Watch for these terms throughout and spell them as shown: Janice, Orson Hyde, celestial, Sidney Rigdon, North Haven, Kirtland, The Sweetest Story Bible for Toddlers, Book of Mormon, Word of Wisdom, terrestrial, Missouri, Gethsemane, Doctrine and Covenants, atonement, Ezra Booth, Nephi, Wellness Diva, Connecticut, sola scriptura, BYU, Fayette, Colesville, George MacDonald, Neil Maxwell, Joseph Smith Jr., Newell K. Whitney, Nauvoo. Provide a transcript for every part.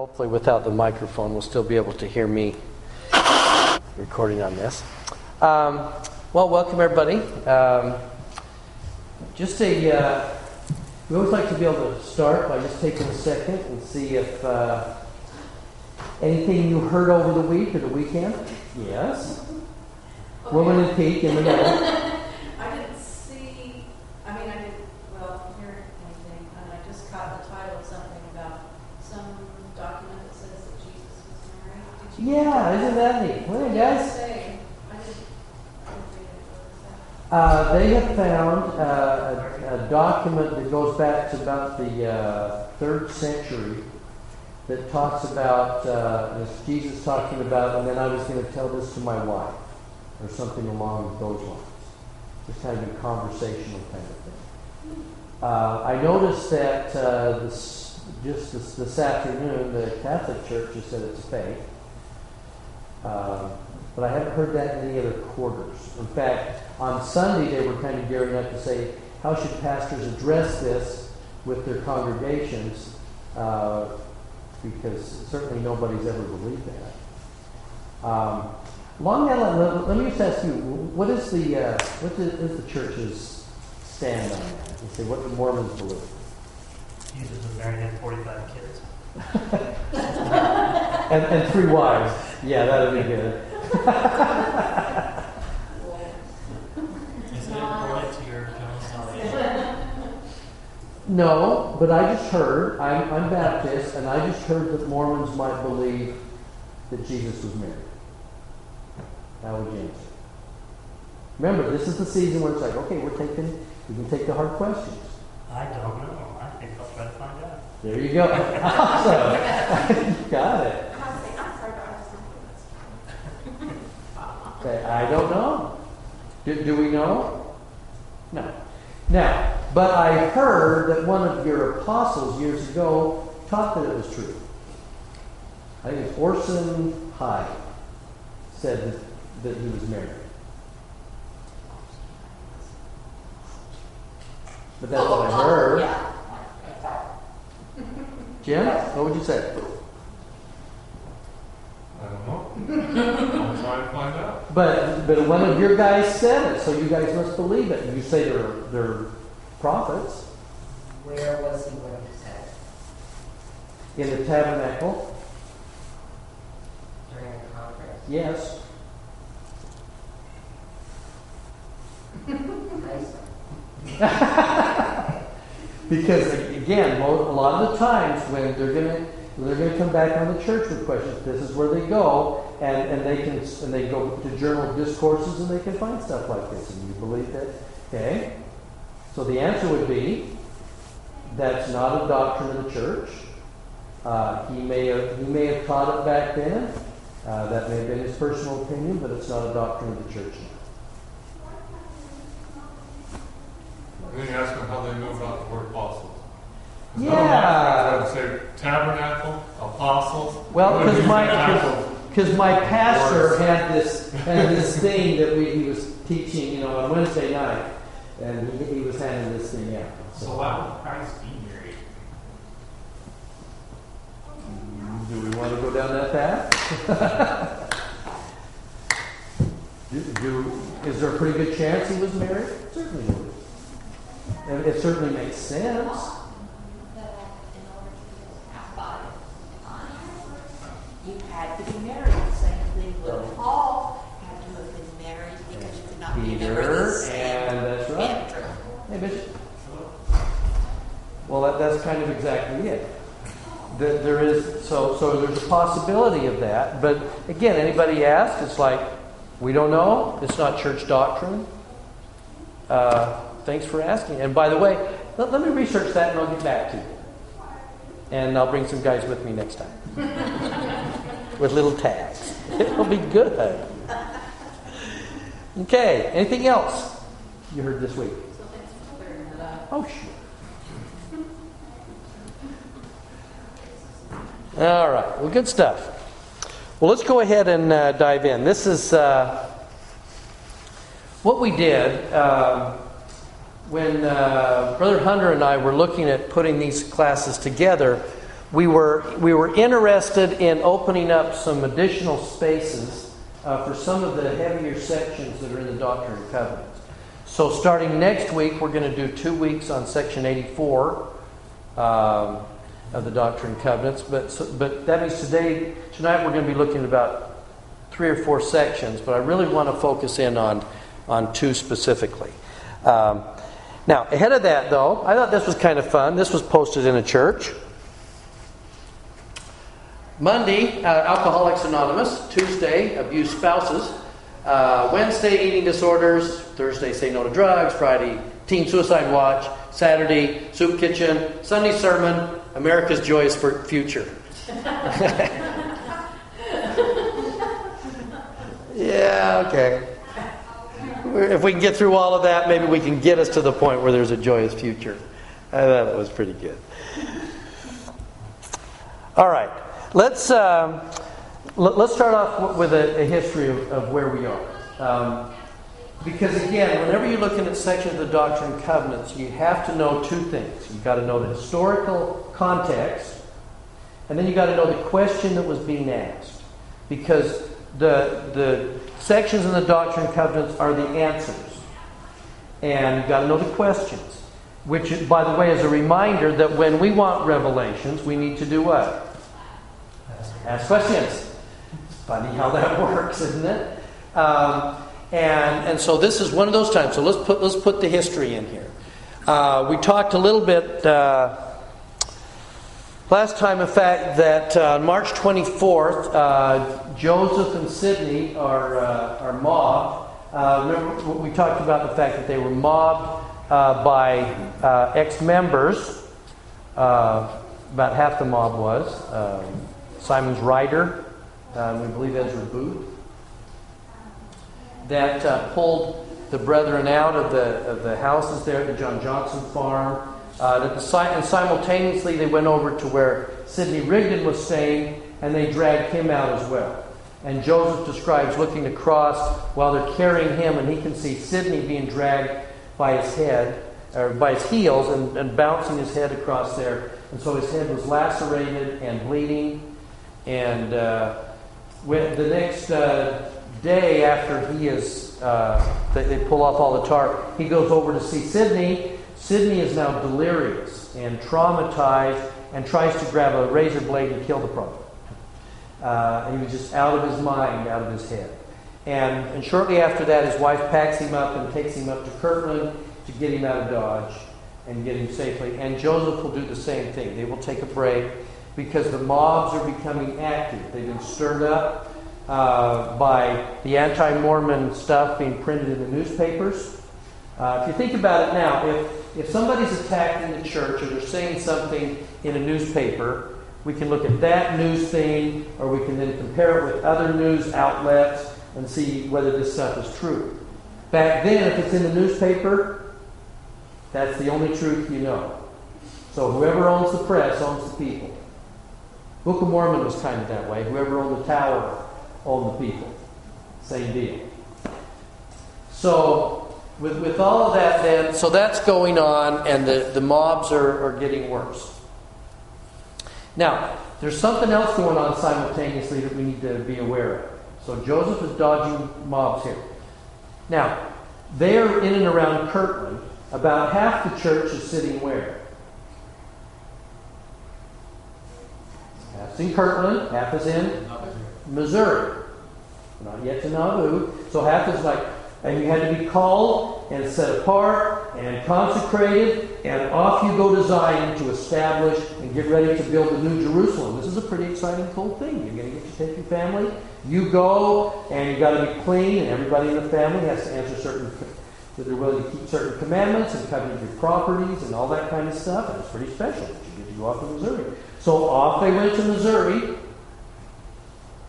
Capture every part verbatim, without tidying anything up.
Hopefully without the microphone we'll still be able to hear me recording on this. Um, well, welcome everybody. Um, just a, uh, we always like to be able to start by just taking a second and see if uh, anything you heard over the week or the weekend. Yes. Okay. Woman and Peak in the middle. Yeah, isn't that neat? Well, guys, uh, they have found uh, a, a document that goes back to about the uh, third century that talks about uh, Jesus talking about, and then I was going to tell this to my wife, or something along those lines. Just kind of a conversational kind of thing. Uh, I noticed that uh, this, just this, this afternoon, the Catholic Church has said it's fake. Um, but I haven't heard that in any other quarters. In fact, on Sunday they were kind of gearing up to say, how should pastors address this with their congregations? Uh, because certainly nobody's ever believed that. Um, along that line, let, let me just ask you, what is the uh, what is the church's stand on that? Let's see, what do Mormons believe? Jesus was married and had forty-five kids. and, and three wives. Yeah, that'll be good. Is it important to your conversation? No, but I just heard, I'm, I'm Baptist, and I just heard that Mormons might believe that Jesus was married. How would you answer? Remember, this is the season where it's like, okay, we're taking, we can take the hard questions. I don't know. I think I'll try to find out. There you go. Awesome. You got it. Okay, I don't know. Do, do we know? No. Now, but I heard that one of your apostles years ago taught that it was true. I think Orson Hyde said that, that he was married. But that's what I heard. Jim, what would you say? I don't know. I'm trying to find out. But but one of your guys said it, so you guys must believe it. You say they're they're prophets. Where was he when he said it? In the tabernacle. During the conference. Yes. Because again, a lot of the times when they're gonna they're gonna come back on the church with questions, this is where they go, and, and they can and they go to journal discourses and they can find stuff like this. And you believe that? Okay. So the answer would be that's not a doctrine of the church. Uh, he may have he may have taught it back then. Uh, that may have been his personal opinion, but it's not a doctrine of the church now. Then you ask them how they know about the word apostles. Yeah. I would say tabernacle, apostles. Well, because my because my pastor had this had this thing that we, he was teaching, you know, on Wednesday night, and he, he was handing this thing out. So, so why would Christ be married? Do we want to go down that path? do, do is there a pretty good chance he was married? Certainly. And it certainly makes sense. You had to be married. The same thing with Paul had to have been married because you could not be married. And that's right. Hey, Bishop. Well, that, that's kind of exactly it. There, there is so so. There's a possibility of that, but again, anybody asks, it's like we don't know. It's not church doctrine. Uh, Thanks for asking. And by the way, let, let me research that and I'll get back to you. And I'll bring some guys with me next time. With little tags. It'll be good. Okay, anything else you heard this week? So thanks for clearing that up. Oh, sure. All right, well, good stuff. Well, let's go ahead and uh, dive in. This is uh, what we did. Um, When uh, Brother Hunter and I were looking at putting these classes together, we were we were interested in opening up some additional spaces uh, for some of the heavier sections that are in the Doctrine and Covenants. So starting next week, we're going to do two weeks on section eighty-four um, of the Doctrine and Covenants. But so, but that means today tonight we're going to be looking at about three or four sections. But I really want to focus in on on two specifically. Um, now ahead of that, though, I thought this was kind of fun. This was posted in a church. Monday, uh, Alcoholics Anonymous. Tuesday, abused spouses. Uh, Wednesday, eating disorders. Thursday, say no to drugs. Friday, teen suicide watch. Saturday, soup kitchen. Sunday sermon, America's joyous for future. Yeah, okay. If we can get through all of that, maybe we can get us to the point where there's a joyous future. I thought that was pretty good. All right. Let's um, let's start off with a, a history of, of where we are, um, because again, whenever you're looking at sections of the Doctrine and Covenants, you have to know two things. You've got to know the historical context, and then you got to know the question that was being asked, because the the sections in the Doctrine and Covenants are the answers, and you've got to know the questions. Which, by the way, is a reminder that when we want revelations, we need to do what? Ask questions. It's funny how that works, isn't it? Um, and and so this is one of those times. So let's put let's put the history in here. Uh, we talked a little bit uh, last time, in fact, that on uh, March twenty-fourth, uh, Joseph and Sidney are uh, are mobbed. Uh, remember, we talked about the fact that they were mobbed uh, by uh, ex-members. Uh, about half the mob was. Um, Simon's Rider, um, we believe Ezra Booth, that uh, pulled the brethren out of the of the houses there at the John Johnson farm. Uh, that the, and simultaneously they went over to where Sidney Rigdon was staying, and they dragged him out as well. And Joseph describes looking across while they're carrying him, and he can see Sidney being dragged by his head, or by his heels, and, and bouncing his head across there. And so his head was lacerated and bleeding. And uh, when the next uh, day after he is, uh, they, they pull off all the tarp, he goes over to see Sidney. Sidney is now delirious and traumatized and tries to grab a razor blade and kill the prophet. Uh, he was just out of his mind, out of his head. And, and shortly after that, his wife packs him up and takes him up to Kirtland to get him out of Dodge and get him safely. And Joseph will do the same thing. They will take a break, because the mobs are becoming active. They've been stirred up uh, by the anti-Mormon stuff being printed in the newspapers. Uh, if you think about it now, if, if somebody's attacking the church or they're saying something in a newspaper, we can look at that news thing, or we can then compare it with other news outlets and see whether this stuff is true. Back then, if it's in the newspaper, that's the only truth you know. So whoever owns the press owns the people. Book of Mormon was kind of that way. Whoever owned the tower owned the people. Same deal. So with with all of that then, so that's going on, and the, the mobs are, are getting worse. Now, there's something else going on simultaneously that we need to be aware of. So Joseph is dodging mobs here. Now, they're in and around Kirtland. About half the church is sitting where? Half is in Kirtland, half is in Missouri. Not yet to Nauvoo. So half is like, and you had to be called and set apart and consecrated, and off you go to Zion to establish and get ready to build the new Jerusalem. This is a pretty exciting, cool thing. You're going to get to take your family. You go, and you got to be clean, and everybody in the family has to answer certain, that they're willing to keep certain commandments and covenant your properties and all that kind of stuff. And it's pretty special that you get to go off to Missouri. So off they went to Missouri,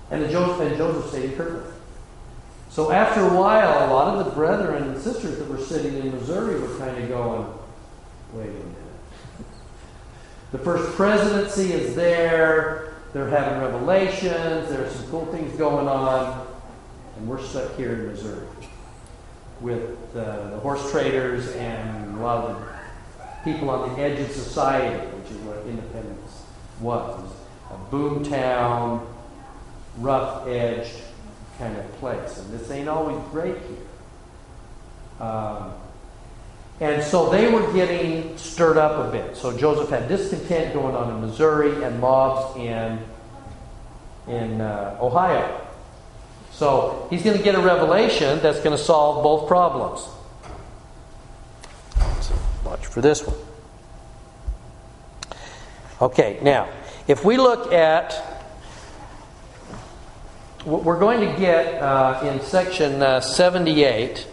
and, the Joseph, and Joseph stayed in Kirtland. So after a while, a lot of the brethren and sisters that were sitting in Missouri were kind of going, wait a minute. The first presidency is there, they're having revelations, there's some cool things going on, and we're stuck here in Missouri with uh, the horse traders and a lot of the people on the edge of society, which is what Independence was a boomtown, rough-edged kind of place. And this ain't always great here. Um, and so they were getting stirred up a bit. So Joseph had discontent going on in Missouri and mobs in, in uh, Ohio. So he's going to get a revelation that's going to solve both problems. So watch for this one. Okay, now, if we look at... We're going to get uh, in section uh, seventy-eight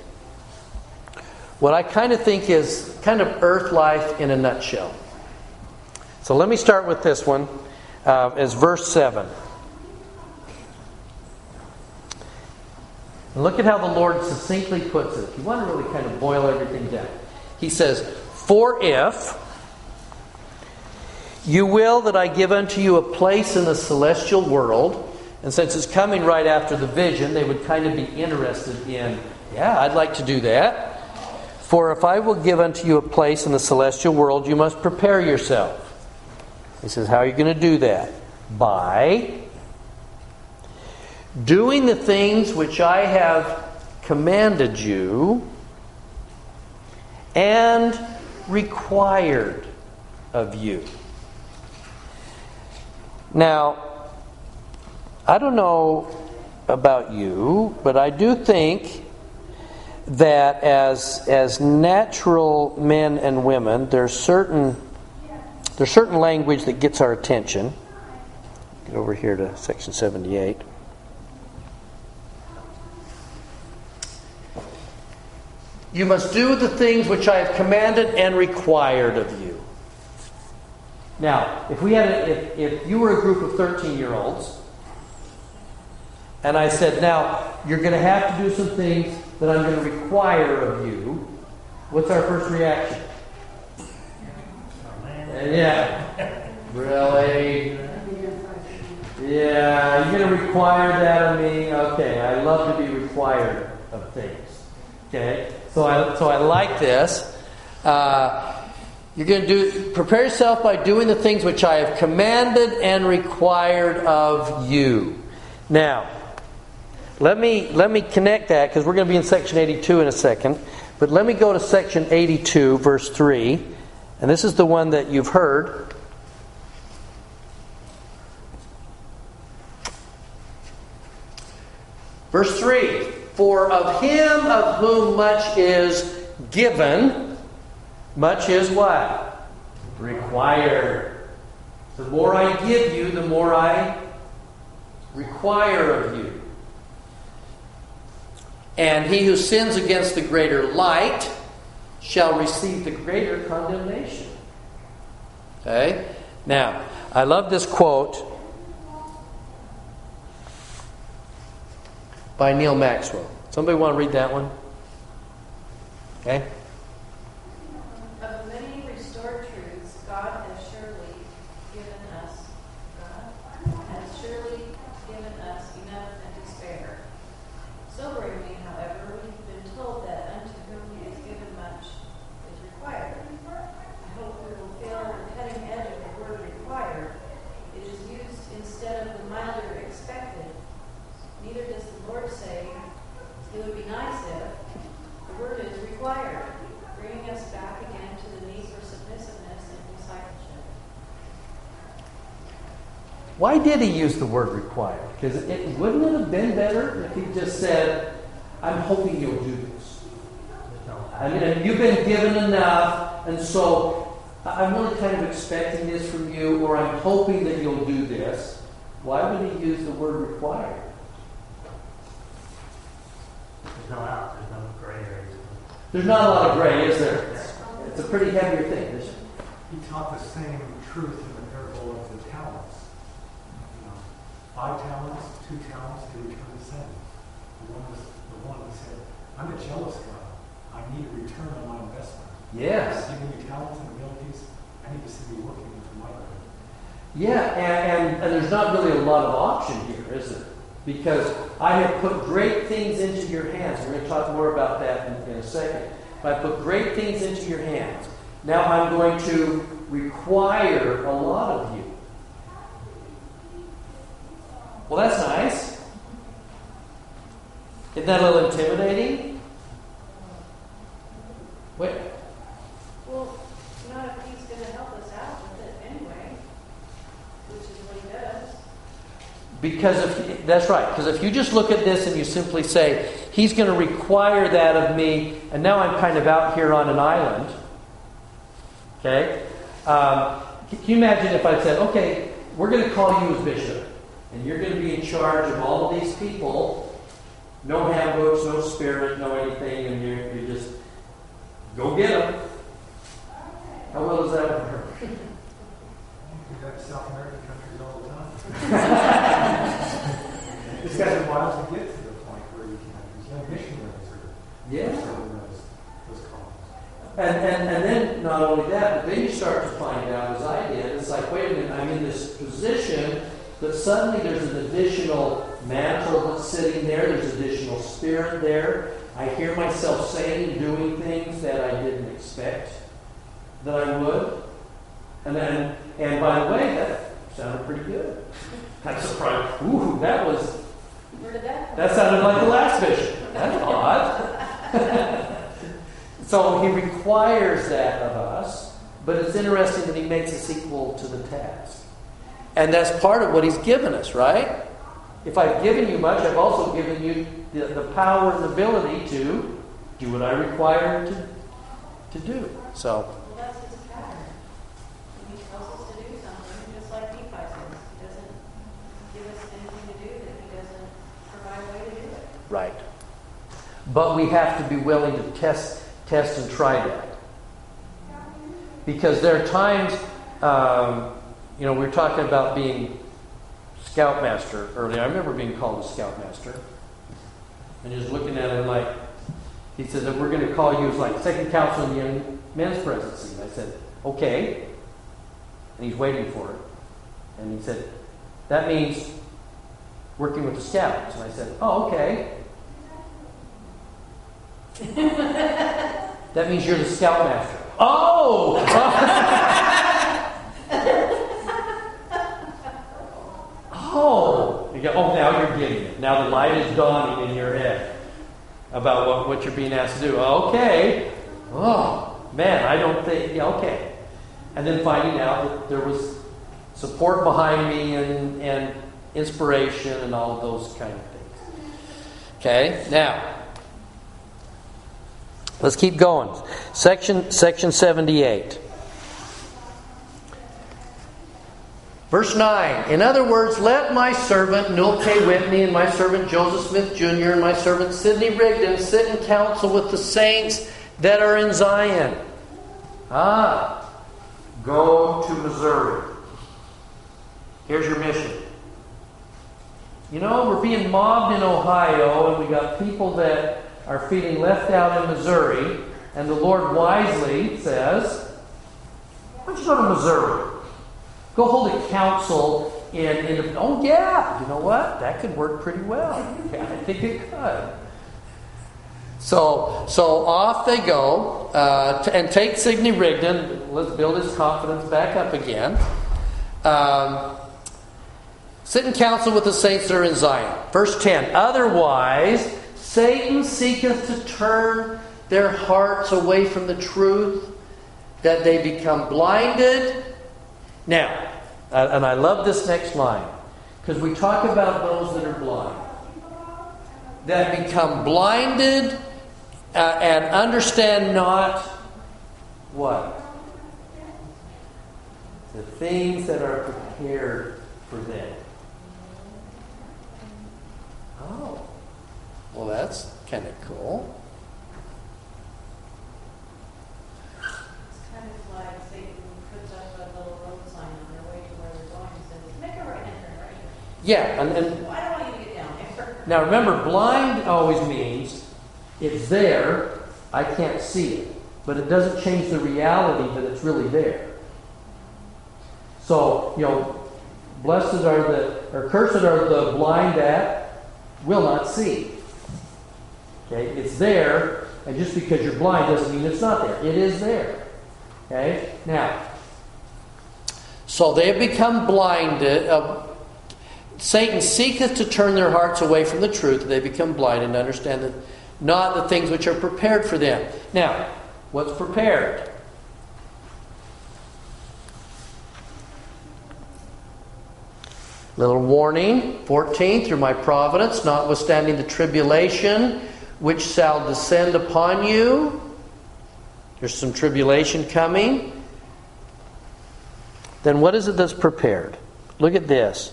what I kind of think is kind of earth life in a nutshell. So let me start with this one uh, as verse seven. And look at how the Lord succinctly puts it. If you want to really kind of boil everything down. He says, "For if you will that I give unto you a place in the celestial world..." And since it's coming right after the vision, they would kind of be interested in, yeah, I'd like to do that. "For if I will give unto you a place in the celestial world, you must prepare yourself." He says, how are you going to do that? "By doing the things which I have commanded you and required of you." Now, I don't know about you, but I do think that as as natural men and women, there's certain there's certain language that gets our attention. Get over here to section seventy-eight. "You must do the things which I have commanded and required of you." Now, if we had a, if if you were a group of thirteen-year-olds. And I said, now, you're going to have to do some things that I'm going to require of you. What's our first reaction? Yeah. Really? Yeah, you're going to require that of me? Okay, I love to be required of things. Okay, so I, so I like this. Uh, you're going to do prepare yourself by doing the things which I have commanded and required of you. Now, Let me let me connect that, because we're going to be in section eighty-two in a second. But let me go to section eighty-two, verse three. And this is the one that you've heard. Verse three. "For of him of whom much is given, much is" what? "Required." The more I give you, the more I require of you. "And he who sins against the greater light shall receive the greater condemnation." Okay? Now, I love this quote by Neil Maxwell. Somebody want to read that one? Okay? "Of many restored truths, God has surely given us, God has surely given us enough and to spare. Soberingly, however, we've been told that unto whom he has given much is required. I hope we will feel the cutting edge of the word required. It is used instead of the milder expected. Neither does the Lord say, it would be nice if the word is required, bringing us back again to the need for submissiveness and discipleship." Why did he use the word required? Because it wouldn't it have been better if he just said, I'm hoping you'll do this. I mean, you've been given enough, and so I'm really kind of expecting this from you, or I'm hoping that you'll do this. Why would he use the word required? There's no out, there's no gray area. There's not a lot of gray, is there? It's, it's a pretty heavy thing, isn't it? He taught the same truth in the parable of the talents. Five talents, two talents, to return the same. The one was the one that said, I'm a jealous God. I need a return on my investment. Yes. He's giving me talents and abilities. I need to be working with my life. Yeah, and, and, and there's not really a lot of option here, is there? Because I have put great things into your hands. We're going to talk more about that in, in a second. But I put great things into your hands. Now I'm going to require a lot of you. Well, that's nice. Isn't that a little intimidating? Wait. Well, not if he's going to help us out with it anyway, which is what he does. Because if, that's right. Because if you just look at this and you simply say, he's going to require that of me, and now I'm kind of out here on an island. Okay? Um, can you imagine if I said, okay, we're going to call you as bishop, and you're going to be in charge of all of these people, no handbooks, no spirit, no anything, and you're, you're just, go get them. How well does that work? You got South American countries all the time. It's got a while to get to the point where you can have these young missionaries or yeah. those, those colonies. And, and, and then not only that, but then you start to find out, as I did, it's like, wait a minute, I'm in this position that suddenly there's an additional mantle that's sitting there, there's additional spirit there. I hear myself saying and doing things that I didn't expect that I would. And then, and by the way, that sounded pretty good. I'm surprised. Ooh, that was... Where did that come from? That sounded like the last vision. That's odd. So he requires that of us, but it's interesting that he makes us equal to the task. And that's part of what he's given us, right? If I've given you much, I've also given you the, the power and the ability to do what I require to, to do. So. Well, that's his pattern. He tells us to do something, just like Nephi says. He doesn't give us anything to do that he doesn't provide a way to do it. Right. But we have to be willing to test, test and try that. Because there are times... Um, You know, we were talking about being scoutmaster earlier. I remember being called a scoutmaster. And just looking at him like, he said that we're going to call you as like second counsel in the young men's presidency. And I said, okay. And he's waiting for it. And he said, that means working with the scouts. And I said, oh, okay. That means you're the scoutmaster. Oh! Oh, you go, oh, now you're getting it. Now the light is dawning in your head about what, what you're being asked to do. Okay. Oh, man, I don't think... Yeah, okay. And then finding out that there was support behind me and, and inspiration and all of those kind of things. Okay, now. Let's keep going. Section, section seventy-eight. Verse nine, in other words, let my servant Newell K. Whitney and my servant Joseph Smith Junior and my servant Sidney Rigdon sit in council with the saints that are in Zion. Ah, go to Missouri. Here's your mission. You know, we're being mobbed in Ohio, and we got people that are feeling left out in Missouri, and the Lord wisely says, why don't you go to Missouri? Go hold a council in, in... Oh, yeah! You know what? That could work pretty well. Yeah, I think it could. So, so off they go. Uh, t- and take Sidney Rigdon. Let's build his confidence back up again. Um, sit in council with the saints that are in Zion. Verse ten. Otherwise, Satan seeketh to turn their hearts away from the truth, that they become blinded... Now, and I love this next line, because we talk about those that are blind, that become blinded uh, and understand not what? The things that are prepared for them. Oh, well, that's kind of cool. Yeah, and, and why do I need to get down there? Now remember, blind always means it's there, I can't see it. But it doesn't change the reality that it's really there. So, you know, blessed are the, or cursed are the blind that will not see. Okay, it's there, and just because you're blind doesn't mean it's not there. It is there. Okay, now, so they have become blinded. Uh, Satan seeketh to turn their hearts away from the truth, and they become blind and understand that not the things which are prepared for them. Now, what's prepared? Little warning, fourteen, through my providence, notwithstanding the tribulation which shall descend upon you. There's some tribulation coming. Then what is it that's prepared? Look at this.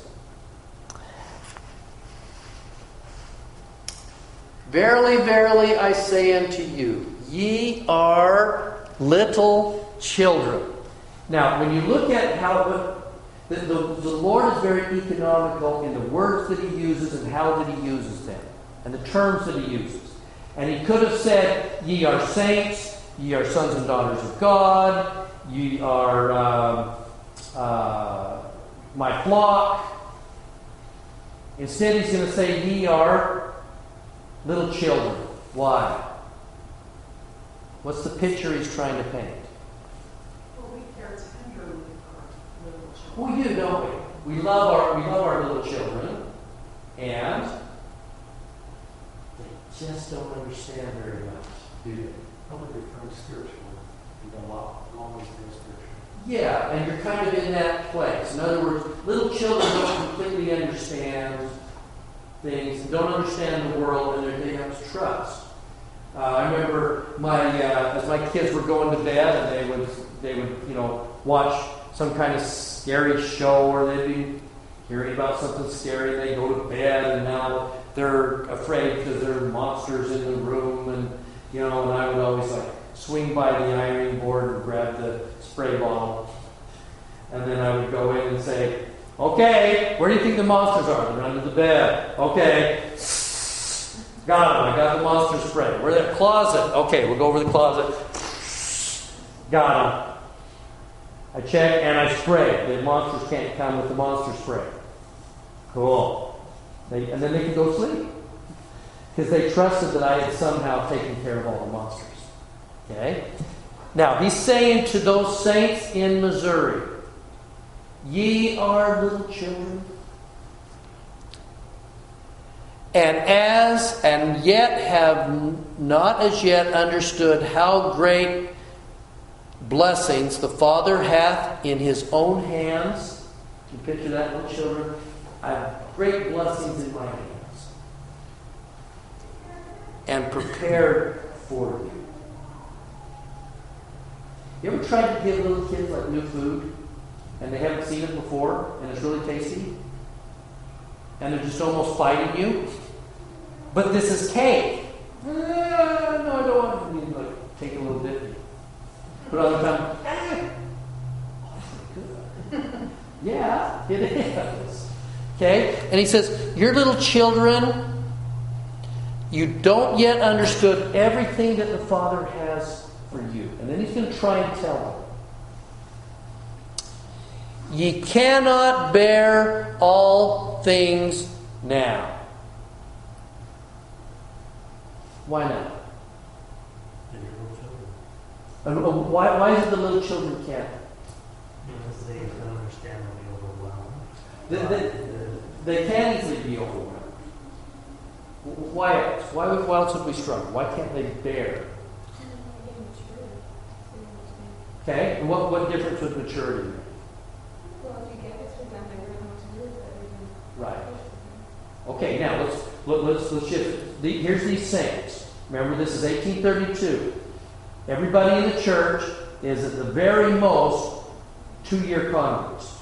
Verily, verily, I say unto you, ye are little children. Now, when you look at how the, the, the Lord is very economical in the words that He uses and how that He uses them, and the terms that He uses. And He could have said, ye are saints, ye are sons and daughters of God, ye are uh, uh, my flock. Instead, He's going to say, ye are little children. Why? What's the picture He's trying to paint? Well, we care tenderly for our little children. We do, don't we? We love our, we love our little children, and they just don't understand very much, do they? Only become spiritual. You don't always become spiritual. Yeah, and you're kind of in that place. In other words, little children don't completely understand things, and don't understand the world, and they have to trust. Uh, I remember my uh, as my kids were going to bed, and they would they would you know watch some kind of scary show, or they'd be hearing about something scary, and they go to bed, and now they're afraid because there are monsters in the room, and you know, and I would always like swing by the ironing board and grab the spray bottle, and then I would go in and say, okay, where do you think the monsters are? They're under the bed. Okay. Got them. I got the monster spray. Where's that closet? Okay, we'll go over the closet. Got them. I check and I spray. The monsters can't come with the monster spray. Cool. They, and then they can go sleep. Because they trusted that I had somehow taken care of all the monsters. Okay? Now, He's saying to those saints in Missouri, ye are little children. And as and yet have not as yet understood how great blessings the Father hath in His own hands. Can you picture that, little children? I have great blessings in my hands. And prepared for you. You ever tried to give little kids like new food? And they haven't seen it before, and it's really tasty, and they're just almost fighting you. But this is cake. Ah, no, I don't want it. You like, take a little bit. Put it on the tongue. Ah, that's good. Yeah, it is. Okay? And He says, your little children, you don't yet understood everything that the Father has for you. And then He's going to try and tell them. Ye cannot bear all things now. Why not? And why, why is it the little children can't? Because they don't understand and be overwhelmed. They, they, they can easily be overwhelmed. Why else? Why, why else would we struggle? Why can't they bear? Okay, and what, what difference would maturity make? Right. Okay, now let's let's let's shift. Here's these saints. Remember, this is eighteen thirty-two. Everybody in the church is at the very most two-year converts,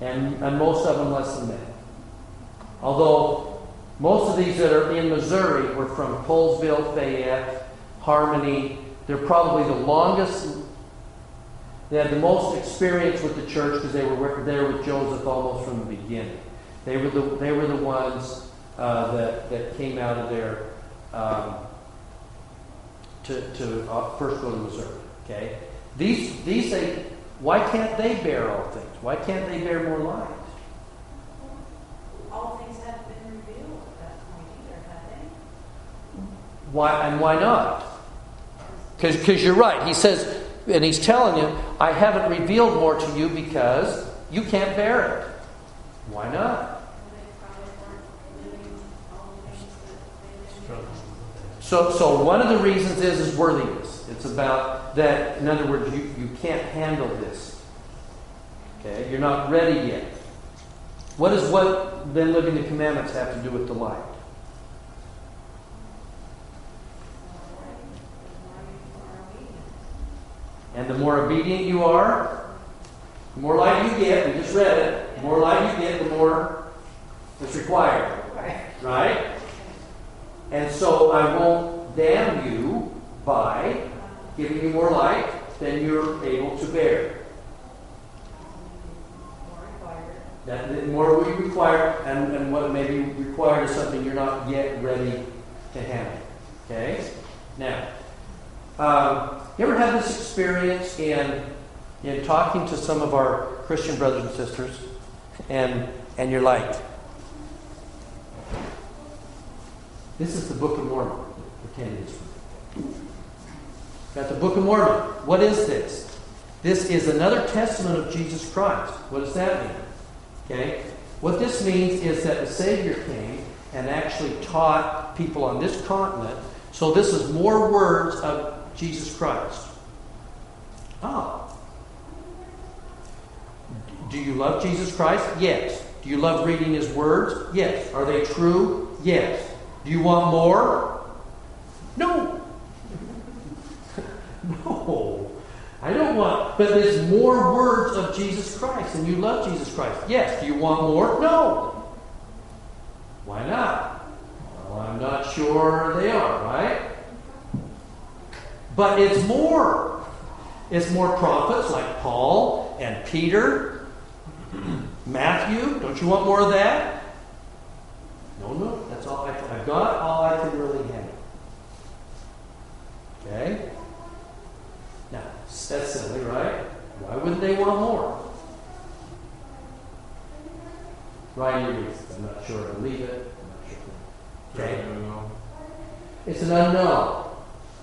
and and most of them less than that. Although most of these that are in Missouri were from Colesville, Fayette, Harmony. They're probably the longest. They had the most experience with the church because they were there with Joseph almost from the beginning. They were the they were the ones uh, that that came out of there um, to to uh, first go to Missouri. Okay, these these they why can't they bear all things? Why can't they bear more light? All things haven't been revealed at that point either, have they? Why and why not? Because because you're right. He says. And He's telling you, I haven't revealed more to you because you can't bear it. Why not? So, so one of the reasons is, is worthiness. It's about that, in other words, you, you can't handle this. Okay, you're not ready yet. What does what then living the commandments have to do with delight? And the more obedient you are, the more light you get. We just read it. The more light you get, the more it's required. Right? And so I won't damn you by giving you more light than you're able to bear. That the more we require, and, and what may be required is something you're not yet ready to handle. Okay? Now, um, you ever had this experience in in talking to some of our Christian brothers and sisters, and and you're like, this is the Book of Mormon. Pretend it is. Got the Book of Mormon. What is this? This is another testament of Jesus Christ. What does that mean? Okay? What this means is that the Savior came and actually taught people on this continent. So this is more words of Jesus Christ. Oh. Do you love Jesus Christ? Yes. Do you love reading His words? Yes. Are they true? Yes. Do you want more? No. No. I don't want. But there's more words of Jesus Christ, and you love Jesus Christ. Yes. Do you want more? No. Why not? Well, I'm not sure they are, right? But it's more. It's more prophets like Paul and Peter, Matthew. Don't you want more of that? No, no. That's all I can. I've got all I can really handle. Okay? Now, that's silly, right? Why wouldn't they want more? Ryan, you're reading. I'm not sure I believe it. I'm not sure. Okay? It's an unknown.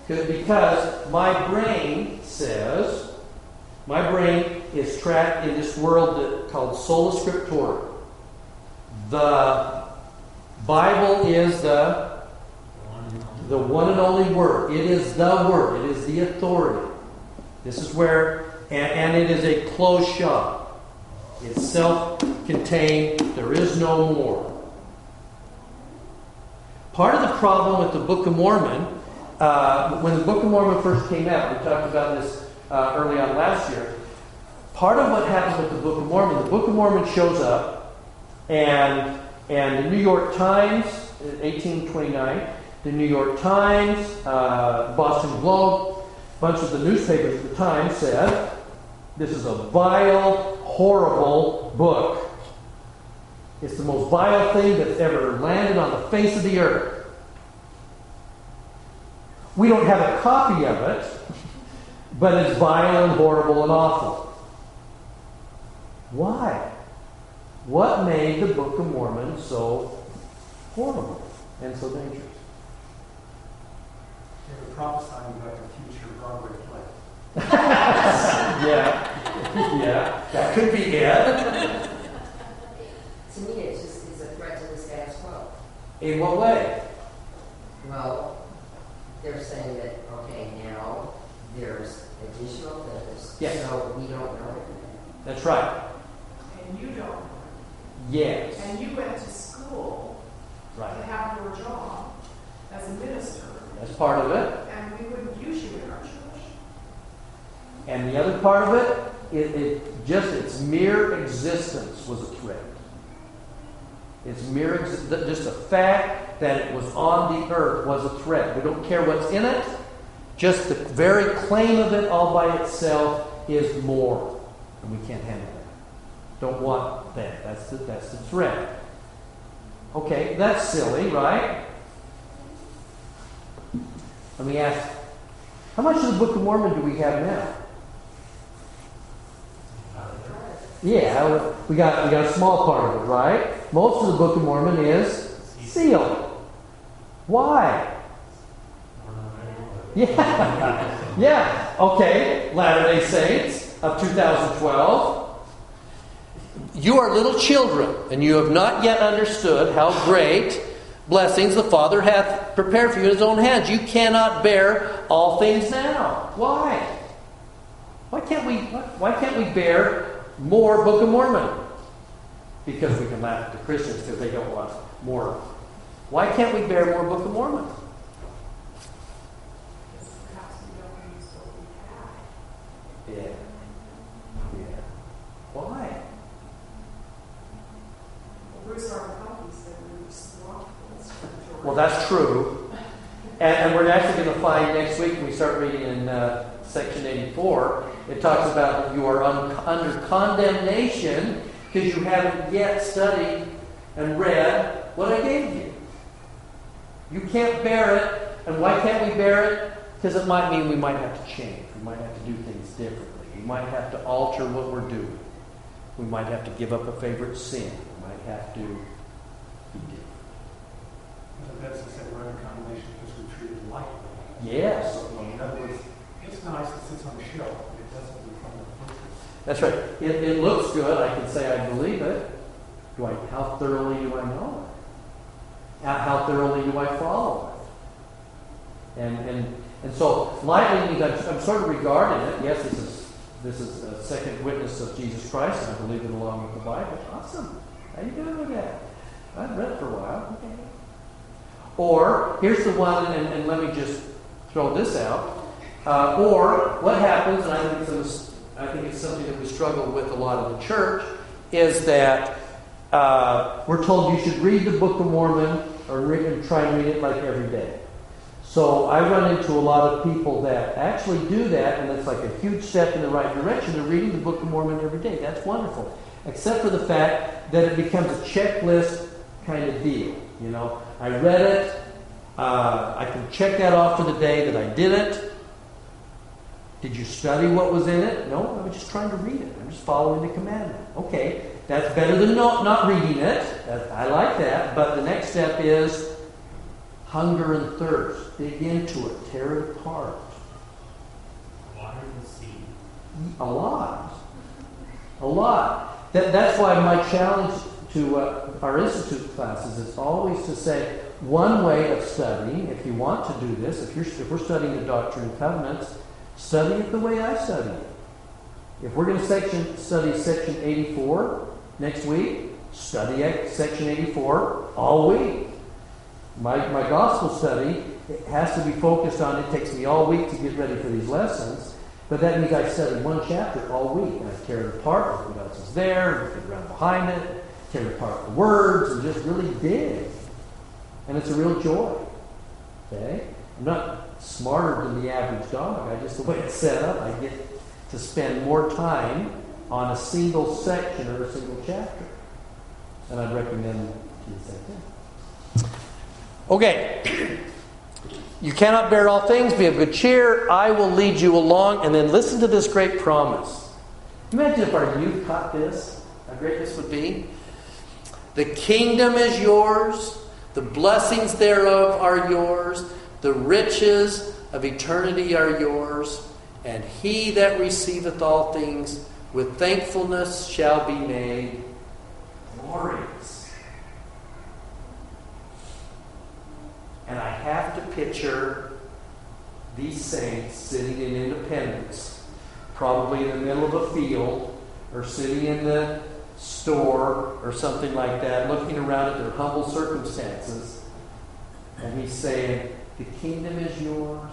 Because my brain says, my brain is trapped in this world that, called sola scriptura. The Bible is the, the one and only Word. It is the Word. It is the authority. This is where, and, and it is a closed shop. It's self-contained. There is no more. Part of the problem with the Book of Mormon, uh, when the Book of Mormon first came out, we talked about this uh, early on last year, part of what happened with the Book of Mormon, the Book of Mormon shows up and... And the New York Times, eighteen twenty-nine, the New York Times, uh, Boston Globe, a bunch of the newspapers at the time said, this is a vile, horrible book. It's the most vile thing that's ever landed on the face of the earth. We don't have a copy of it, but it's vile and horrible and awful. Why? What made the Book of Mormon so horrible and so dangerous? They were prophesying about the future Broadway play. yeah, yeah, that could be it. To me, it just is a threat to the status quo. In what way? Well, they're saying that okay, now there's additional things, yes. So we don't know everything. That's right. And you don't. Yes. And you went to school right. to have your job as a minister. That's part of it. And we wouldn't use you in our church. And the other part of it, it, it just its mere existence was a threat. Its mere exi- the, just the fact that it was on the earth was a threat. We don't care what's in it. Just the very claim of it all by itself is more. And we can't handle it. Don't want that. That's the, that's the threat. Okay, that's silly, right? Let me ask, how much of the Book of Mormon do we have now? Yeah, we got we got a small part of it, right? Most of the Book of Mormon is sealed. Why? Yeah, yeah. Okay, Latter-day Saints of two thousand twelve. You are little children, and you have not yet understood how great blessings the Father hath prepared for you in His own hands. You cannot bear all things now. Why? Why can't we, why can't we bear more Book of Mormon? Because we can laugh at the Christians because they don't want more. Why can't we bear more Book of Mormon? Yeah. Yeah. Why? Well, that's true. And, and we're actually going to find next week when we start reading in uh, section eighty-four, it talks about you are un- under condemnation because you haven't yet studied and read what I gave you. You can't bear it. And why can't we bear it? Because it might mean we might have to change. We might have to do things differently. We might have to alter what we're doing. We might have to give up a favorite sin. We might have to be different. But that's the same kind of condemnation because we treat it lightly. Yes. So in other words, it's nice to sit on the shelf, but it doesn't become a focus. That's right. It, it looks good. I can say I believe it. Do I? How thoroughly do I know it? How thoroughly do I follow it? And and and so lightly means I'm, I'm sort of regarding it. Yes, this is this is a second witness of Jesus Christ, and I believe it along with the Bible. Awesome. How you doing with that? I've read it for a while. Okay. Or, here's the one, and, and let me just throw this out. Uh, or, what happens, and I think, it's a, I think it's something that we struggle with a lot in the church, is that uh, we're told you should read the Book of Mormon or read and try and read it like every day. So I run into a lot of people that actually do that, and it's like a huge step in the right direction. They're reading the Book of Mormon every day. That's wonderful. Except for the fact that it becomes a checklist kind of deal. You know, I read it. Uh, I can check that off for the day that I did it. Did you study what was in it? No, I was just trying to read it. I'm just following the commandment. Okay, that's better than not, not reading it. That, I like that. But the next step is hunger and thirst. Dig into it. Tear it apart. Water the seed. A lot. A lot. That, that's why my challenge to uh, our institute classes is always to say one way of studying, if you want to do this, if, you're, if we're studying the Doctrine and Covenants, study it the way I study it. If we're going to section, study section eighty-four next week, study section eighty-four all week. My, my gospel study, it has to be focused on, it takes me all week to get ready for these lessons, but that means I study one chapter all week, and I tear it apart, what else is there, look around behind it, tear apart the words, and just really dig. And it's a real joy. Okay? I'm not smarter than the average dog. I just, the way it's set up, I get to spend more time on a single section or a single chapter. And I'd recommend you the same thing. Okay. You cannot bear all things. Be of good cheer. I will lead you along. And then listen to this great promise. Imagine if our youth caught this, how great this would be. The kingdom is yours, the blessings thereof are yours, the riches of eternity are yours, and he that receiveth all things with thankfulness shall be made glorious. And I have to picture these saints sitting in Independence, probably in the middle of a field, or sitting in the store or something like that, looking around at their humble circumstances, and he's saying, the kingdom is yours,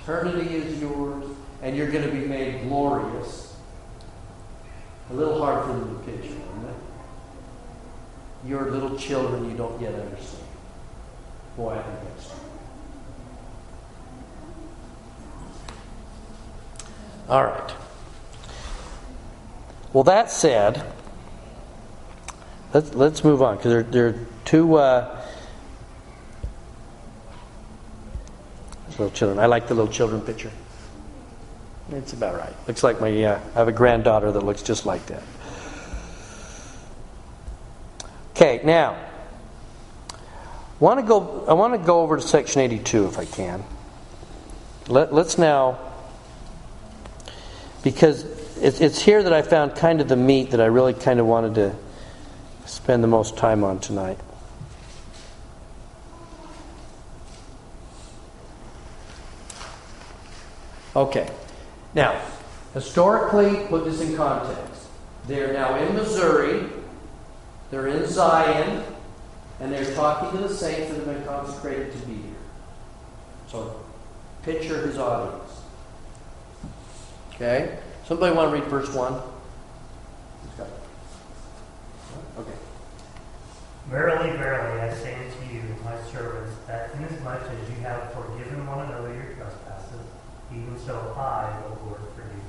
eternity is yours, and you're going to be made glorious. A little hard for them to picture, isn't it? You're little children, you don't yet understand. Boy, I think that's true. All right. Well, that said, Let's let's move on because there, there are two uh, little children. I like the little children picture. It's about right. Looks like my uh, I have a granddaughter that looks just like that. Okay, now want to go? I want to go over to section eighty-two if I can. Let let's now, because it's it's here that I found kind of the meat that I really kind of wanted to spend the most time on tonight. Okay. Now, historically, put this in context. They're now in Missouri. They're in Zion. And they're talking to the saints that have been consecrated to be here. So, picture his audience. Okay? Somebody want to read verse one? Okay. Verily, verily, I say unto you, my servants, that inasmuch as you have forgiven one another your trespasses, even so I, O Lord, forgive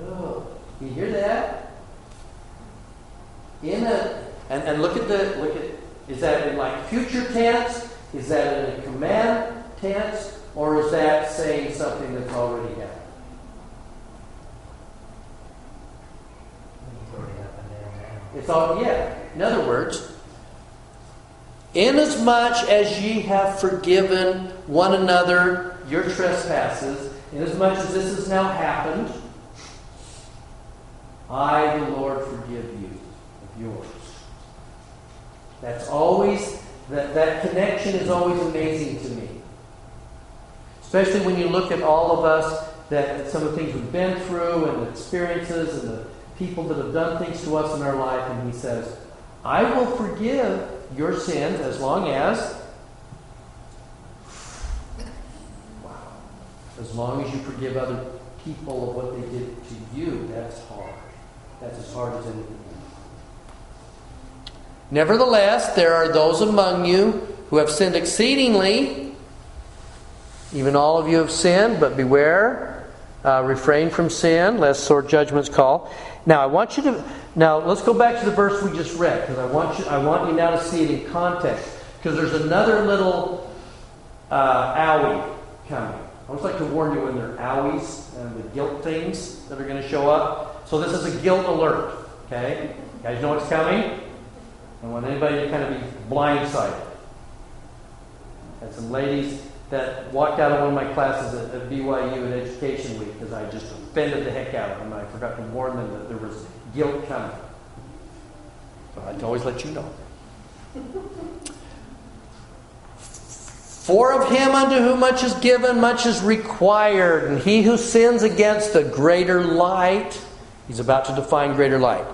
you. Oh, you hear that? In a and, and look at the look at is that in like future tense? Is that in a command tense, or is that saying something that's already happened? It's all, yeah. In other words, inasmuch as ye have forgiven one another your trespasses, inasmuch as this has now happened, I, the Lord, forgive you of yours. That's always, that, that connection is always amazing to me. Especially when you look at all of us, that some of the things we've been through, and the experiences, and the people that have done things to us in our life, and he says, I will forgive your sins as long as wow, as long as you forgive other people of what they did to you. That's hard. That's as hard as anything else. Nevertheless, there are those among you who have sinned exceedingly. Even all of you have sinned, but beware. Uh, refrain from sin, lest sore judgments call. Now I want you to. Now let's go back to the verse we just read, because I want you. I want you now to see it in context, because there's another little uh, owie coming. I always like to warn you when there are owies and the guilt things that are going to show up. So this is a guilt alert. Okay, you guys know what's coming. I don't want anybody to kind of be blindsided. I had some ladies that walked out of one of my classes at, at B Y U at Education Week because I just offended the heck out of them. I forgot to warn them that there was guilt coming. So I'd always let you know. For of him unto whom much is given, much is required. And he who sins against a greater light, he's about to define greater light.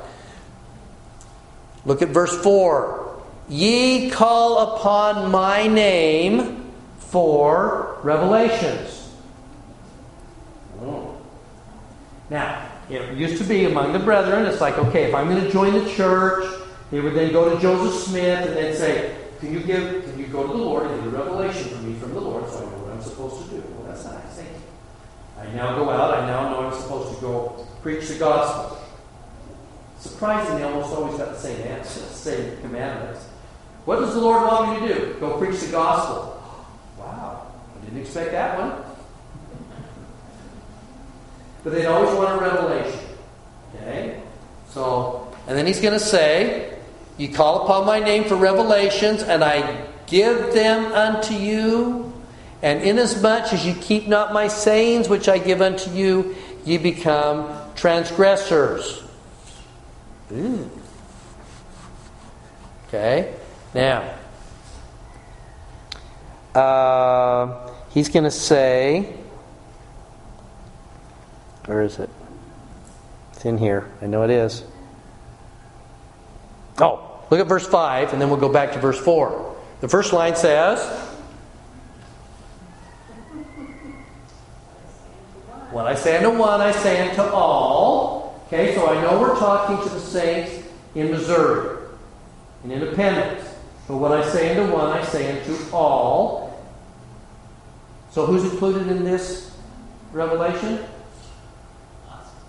Look at verse four. Ye call upon my name for revelations. Oh. Now, it used to be among the brethren, it's like, okay, if I'm going to join the church, they would then go to Joseph Smith and then say, can you give, can you go to the Lord and get a revelation for me from the Lord so I know what I'm supposed to do? Well, that's not nice. Thank you. I now go out, I now know I'm supposed to go preach the gospel. Surprisingly, almost always got the same answer, the same commandments. What does the Lord want me to do? Go preach the gospel. Wow, I didn't expect that one. But they'd always want a revelation. Okay? So, and then he's going to say, you call upon my name for revelations, and I give them unto you. And inasmuch as you keep not my sayings, which I give unto you, ye become transgressors. Ooh. Okay? Now, Uh, he's going to say, where is it? It's in here. I know it is. Oh, look at verse five, and then we'll go back to verse four. The first line says, what I say unto one, I say unto all. Okay, so I know we're talking to the saints in Missouri, in Independence. But what I say unto one, I say unto all. So who's included in this revelation?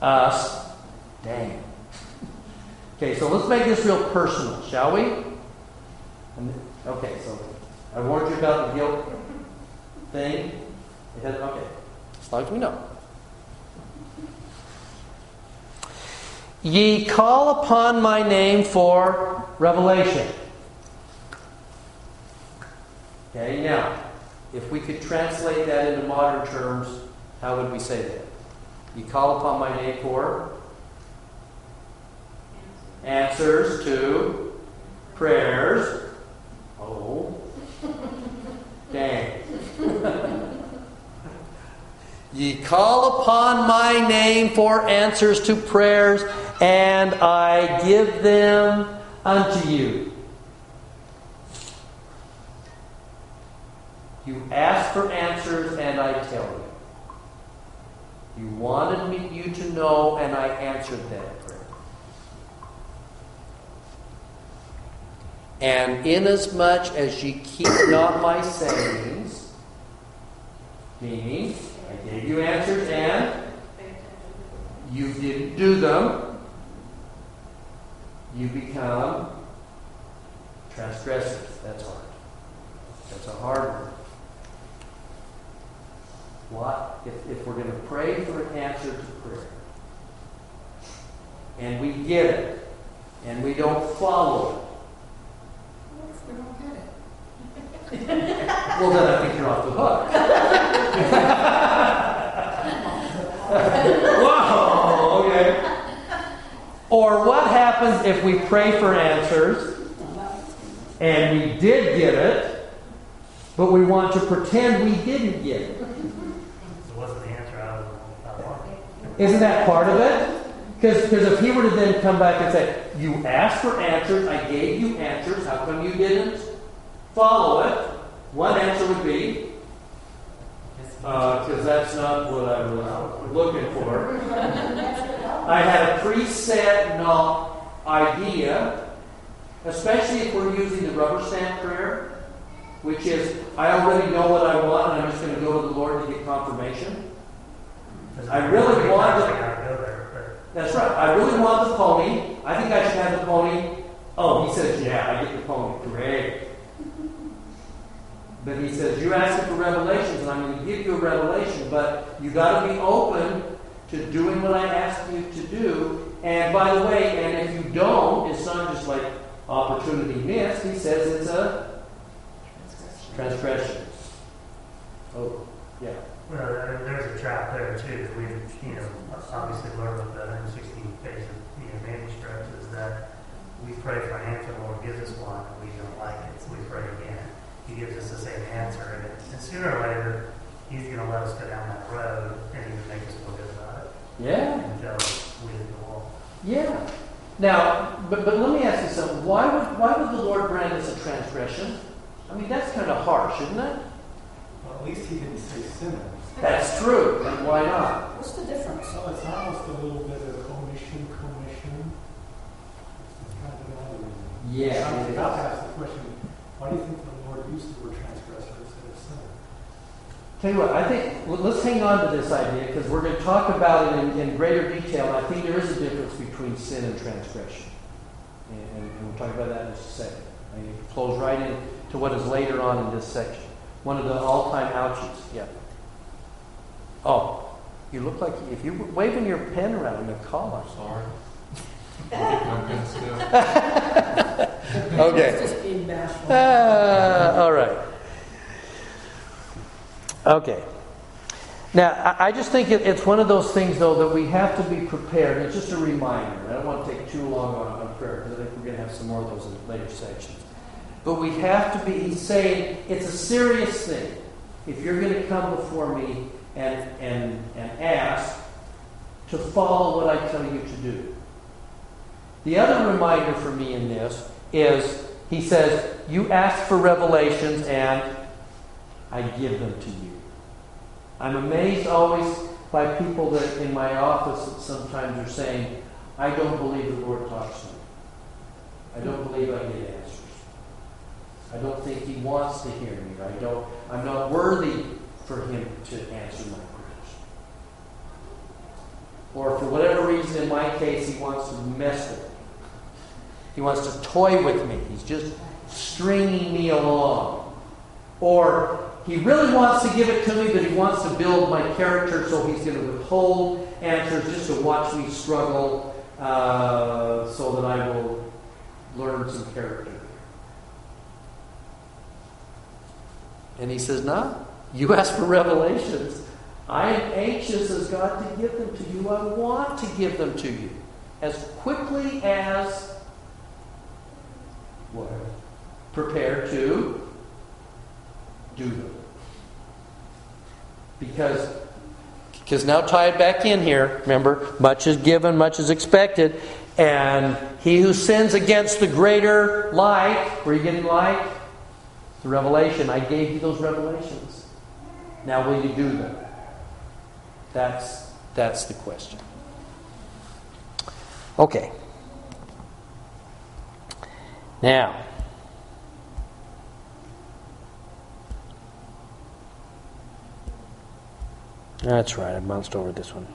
Us. Dang. Okay, so let's make this real personal, shall we? Okay, so I warned you about the guilt thing. It has, okay, as long as we know. Ye call upon my name for revelation. Okay, now, if we could translate that into modern terms, how would we say that? You call upon my name for answers to prayers. Oh, dang. Ye call upon my name for answers to prayers, and I give them unto you. You ask for answers, and I tell you. You wanted me, you to know, and I answered that prayer. And inasmuch as ye keep not my sayings, meaning, I gave you answers and you didn't do them, you become transgressors. That's hard. That's a hard word. What? If, if we're going to pray for an answer to prayer, and we get it, and we don't follow it. We don't get it. Well, then I think you're off the hook. Whoa, okay. Or what happens if we pray for answers, and we did get it, but we want to pretend we didn't get it? Isn't that part of it? Because if he were to then come back and say, you asked for answers, I gave you answers, how come you didn't follow it? One answer would be, because uh, that's not what I was looking for. I had a preset no idea, especially if we're using the rubber stamp prayer, which is, I already know what I want, and I'm just going to go to the Lord to get confirmation. I really want the, that's right. I really want the pony. I think I should have the pony. Oh, he says, yeah, I get the pony. Great. But he says, you're asking for revelations, and I'm going to give you a revelation, but you got to be open to doing what I asked you to do. And by the way, and if you don't, it's not just like opportunity missed. He says it's a transgression. transgression. Oh, yeah. Well, there's a trap there too. We've, you know, obviously learned with the one hundred sixteen page you know, manuscript is that we pray for an answer, the Lord gives us one, and we don't like it, so we pray again. He gives us the same answer, and, and sooner or later, He's going to let us go down that road and even make us feel good about it. Yeah. Until we hit the wall. Yeah. Now, but but let me ask you something. Why would why would the Lord brand us a transgression? I mean, that's kind of harsh, isn't it? Well, at least He didn't say sinner. That's true, and why not? What's the difference? So it's almost a little bit of omission, commission. It's kind of another reason. Yeah. I was about to ask the question, why do you think the Lord used the word transgressor instead of sinner? Tell you what, I think, well, let's hang on to this idea, because we're going to talk about it in, in greater detail, and I think there is a difference between sin and transgression. And, and we'll talk about that in just a second. I mean, it flows right into what is later on in this section. One of the all-time ouchies. Yeah. Oh, you look like if you were waving your pen around in the collar. Sorry. Okay. Just being bashful. Uh, all right. Okay. Now, I just think it, it's one of those things, though, that we have to be prepared. It's just a reminder. I don't want to take too long on, on prayer, because I think we're going to have some more of those in later sections. But we have to be, he's saying, it's a serious thing. If you're going to come before me, And, and and ask to follow what I tell you to do. The other reminder for me in this is, he says, you ask for revelations and I give them to you. I'm amazed always by people that in my office that sometimes are saying, I don't believe the Lord talks to me. I don't believe I get answers. I don't think He wants to hear me. I don't, I'm not worthy for Him to answer my prayers. Or for whatever reason, in my case, He wants to mess with me. He wants to toy with me. He's just stringing me along. Or He really wants to give it to me, but He wants to build my character, so He's going to withhold answers just to watch me struggle, uh, so that I will learn some character. And He says, no. You ask for revelations. I am anxious as God to give them to you. I want to give them to you. as quickly as what? Prepare to do them. Because, because now tie it back in here, remember, much is given, much is expected. And he who sins against the greater light, where are you getting light? The revelation. I gave you those revelations. Now will you do them? That's, that's the question. Okay. Now, that's right, I bounced over this one.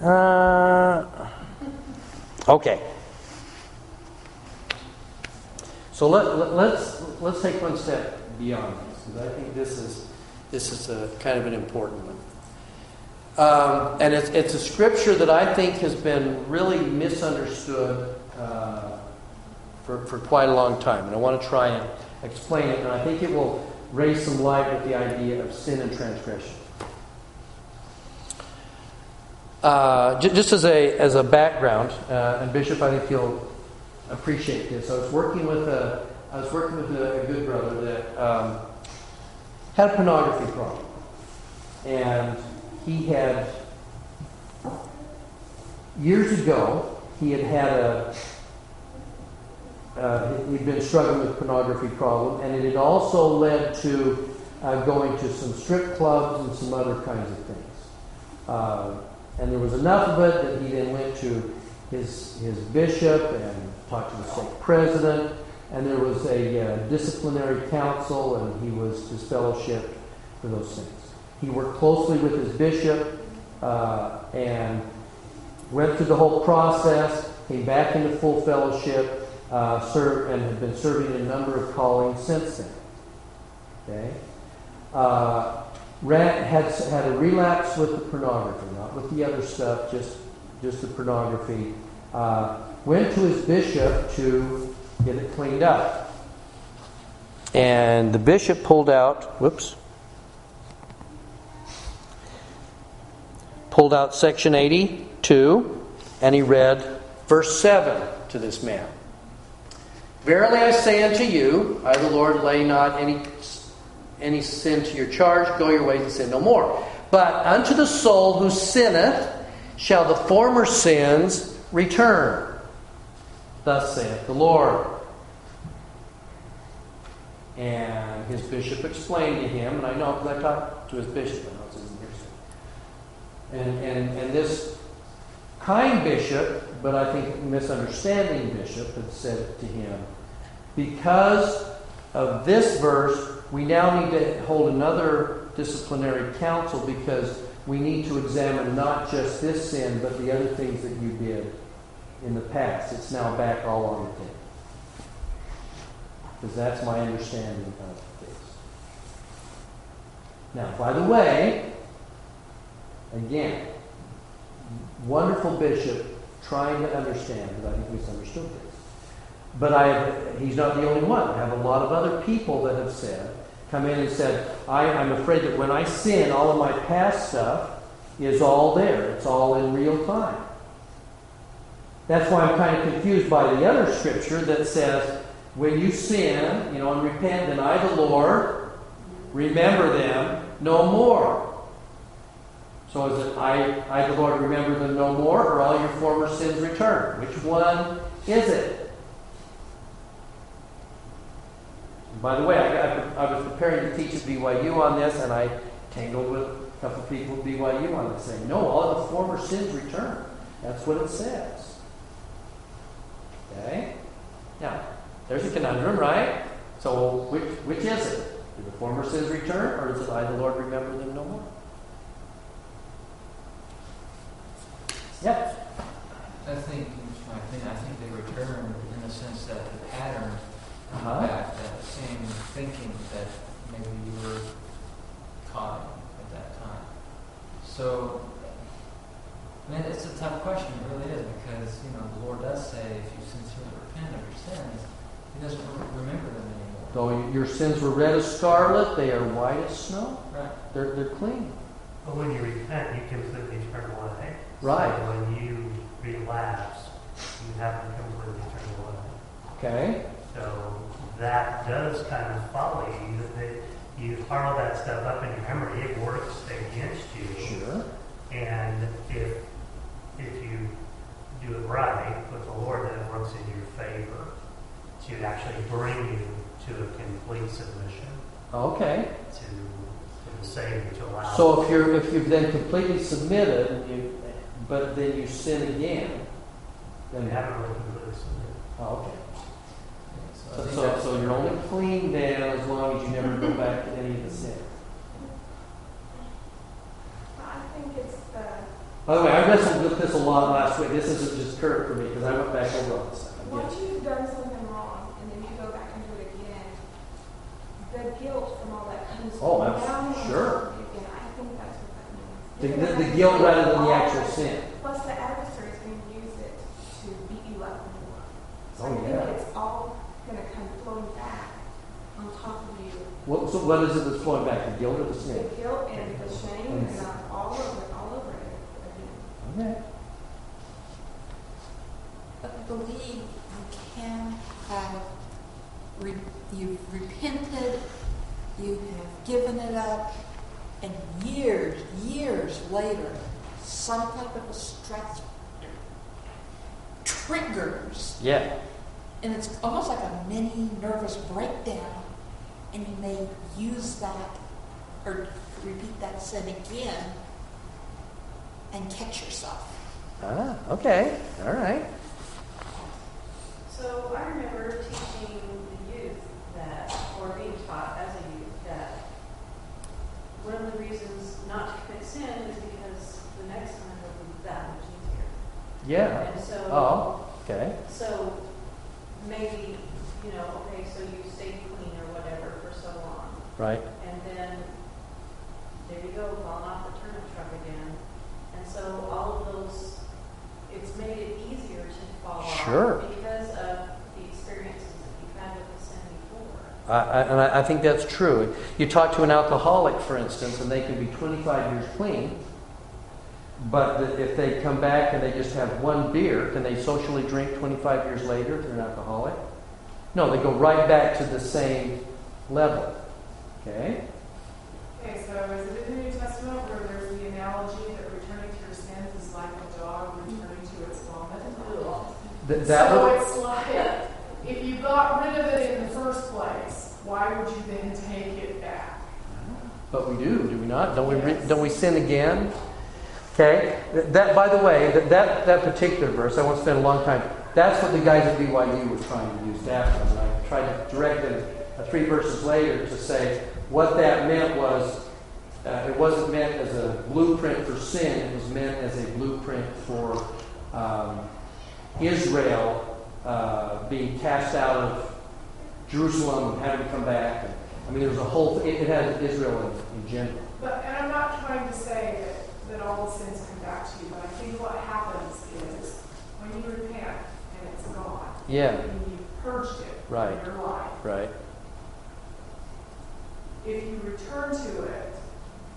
Uh, okay. So let, let, let's let's take one step beyond this, because I think this is this is a kind of an important one. Um, and it's, it's a scripture that I think has been really misunderstood uh, for, for quite a long time. And I want to try and explain it. And I think it will raise some light with the idea of sin and transgression. Uh, j- just as a as a background, uh, and Bishop, I think you'll appreciate this. I was working with a I was working with a, a good brother that um, had a pornography problem, and he had, years ago, he had had a, uh, he'd been struggling with pornography problem, and it had also led to uh, going to some strip clubs and some other kinds of things. Uh, and there was enough of it that he then went to his his bishop and talked to the state president, and there was a uh, disciplinary council, and he was disfellowshipped for those things. He worked closely with his bishop uh, and went through the whole process, came back into full fellowship, uh, served, and had been serving a number of callings since then. Okay, uh, ran, had had a relapse with the pornography, not with the other stuff, just just the pornography. Uh, went to his bishop to get it cleaned up, and the bishop pulled out. Whoops. Pulled out section eighty-two, and he read verse seven to this man. Verily I say unto you, I the Lord lay not any any sin to your charge, go your ways and sin no more. But unto the soul who sinneth shall the former sins return. Thus saith the Lord. And his bishop explained to him, and I know because I talked to his bishop. And, and and this kind bishop, but I think misunderstanding bishop, had said to him, because of this verse, we now need to hold another disciplinary council because we need to examine not just this sin, but the other things that you did in the past. It's now back all on the table. Because that's my understanding of this. Now, by the way, again, wonderful bishop trying to understand, but I think misunderstood this. But I have, he's not the only one. I have a lot of other people that have said, come in and said, I, I'm afraid that when I sin, all of my past stuff is all there. It's all in real time. That's why I'm kind of confused by the other scripture that says, when you sin, you know, and repent, then I, the Lord, remember them no more. So is it, I, I, the Lord, remember them no more, or all your former sins return? Which one is it? And by the way, I, I, I was preparing to teach at B Y U on this, and I tangled with a couple of people at B Y U on this, saying, no, all of the former sins return. That's what it says. Okay? Now, there's a conundrum, right? So which, which is it? Do the former sins return, or is it, I, the Lord, remember them no more? Yep. I think my opinion, I think they return in the sense that the pattern comes uh-huh. back, that same thinking that maybe you were caught in at that time. So, I mean, it's a tough question, it really is, because, you know, the Lord does say, if you sincerely repent of your sins, He doesn't remember them anymore. Though your sins were red as scarlet, they are white as snow. Right. They're, they're clean. But when you repent, you completely turn away. Right. So when you relapse, you haven't completely turned away. Okay. So that does kind of follow you. That you pile that stuff up in your memory. It works against you. Sure. And if if you do it right with the Lord, then it works in your favor to actually bring you to a complete submission. Okay. To, to the Savior, to allow. So if you're if you've then completely submitted, and you, but then you sin again, then you haven't really completely submitted. Oh, okay. So, so, so you're only clean now as long as you never go back to any of the sin. I think it's the... By the way, I wrestled with this a lot last week. This isn't just current for me because I went back over all this stuff. Once you've done something wrong and then you go back and do it again, the guilt from all that comes from oh, down. Sure. Again. I think that's what that means. The, the, the guilt rather than the actual sin. Plus the adversary is going to use it to beat you up more. So oh, I think yeah. it's all... going to come flowing back on top of you. What, so what is it that's flowing back? The guilt or the sin? The guilt and the shame and, and all over it, all over it again. Okay. But I believe you can have, re, you've repented, you have given it up, and years, years later, some type of a stress triggers. Yeah. And it's almost like a mini nervous breakdown, and you may use that or repeat that sin again and catch yourself. Ah, okay. All right. So I remember teaching the youth that, or being taught as a youth, that one of the reasons not to commit sin is because the next time will be that much easier. Yeah. And so, oh, okay. So... maybe, you know, okay, so you stay clean or whatever for so long. Right. And then, there you go, falling off the turnip truck again. And so all of those, it's made it easier to fall sure. off because of the experiences that you've had with the sin before. I, I, and I, I think that's true. You talk to an alcoholic, for instance, and they can be twenty-five years clean, but if they come back and they just have one beer, can they socially drink twenty-five years later if they're an alcoholic? No, they go right back to the same level. Okay? Okay, so is it in the New Testament where there's the analogy that returning to your sins is like a dog returning to its vomit? Th- that so would... it's like, if you got rid of it in the first place, why would you then take it back? But we do, do we not? Don't we, yes. re- don't we sin again? Okay? That, by the way, that, that, that particular verse, I won't spend a long time, that's what the guys at B Y U were trying to use that one. I tried to direct them uh, three verses later to say what that meant was, uh, it wasn't meant as a blueprint for sin, it was meant as a blueprint for um, Israel uh, being cast out of Jerusalem and having to come back. And, I mean, there was a whole, it, it had Israel in, in general. But, and I'm not trying to say that that all the sins come back to you, but I think what happens is when you repent and it's gone, yeah, and you've purged it right. in your life, right? If you return to it,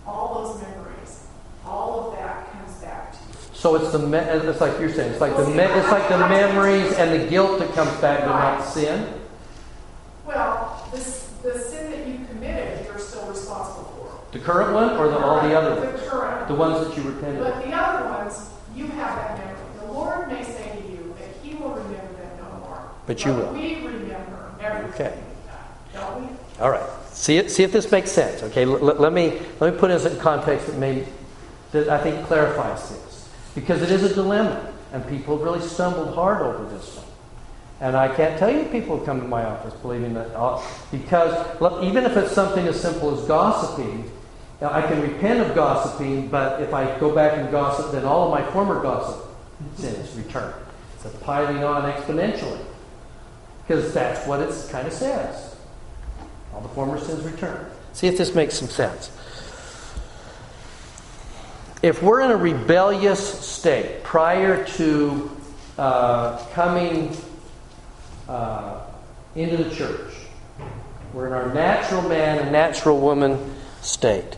all those memories, all of that comes back to you. So it's the me- it's like you're saying, it's like well, the me- it's like the memories and the guilt that comes back, but right. not sin. Well, this, the sin that you committed, you're still responsible for. The current one, or the, all the other ones? The ones that you repented. But the other ones, you have that memory. The Lord may say to you that He will remember them no more. But, but you will. We remember everything. Okay. Don't we? All right. See it. See if this makes sense. Okay. L- let me let me put this in context that may that I think clarifies this, because it is a dilemma, and people have really stumbled hard over this one. And I can't tell you people come to my office believing that I'll, because look, even if it's something as simple as gossiping. Now, I can repent of gossiping, but if I go back and gossip, then all of my former gossip sins return. It's a piling on exponentially. Because that's what it kind of says. All the former sins return. See if this makes some sense. If we're in a rebellious state prior to uh, coming uh, into the church, we're in our natural man and natural woman state.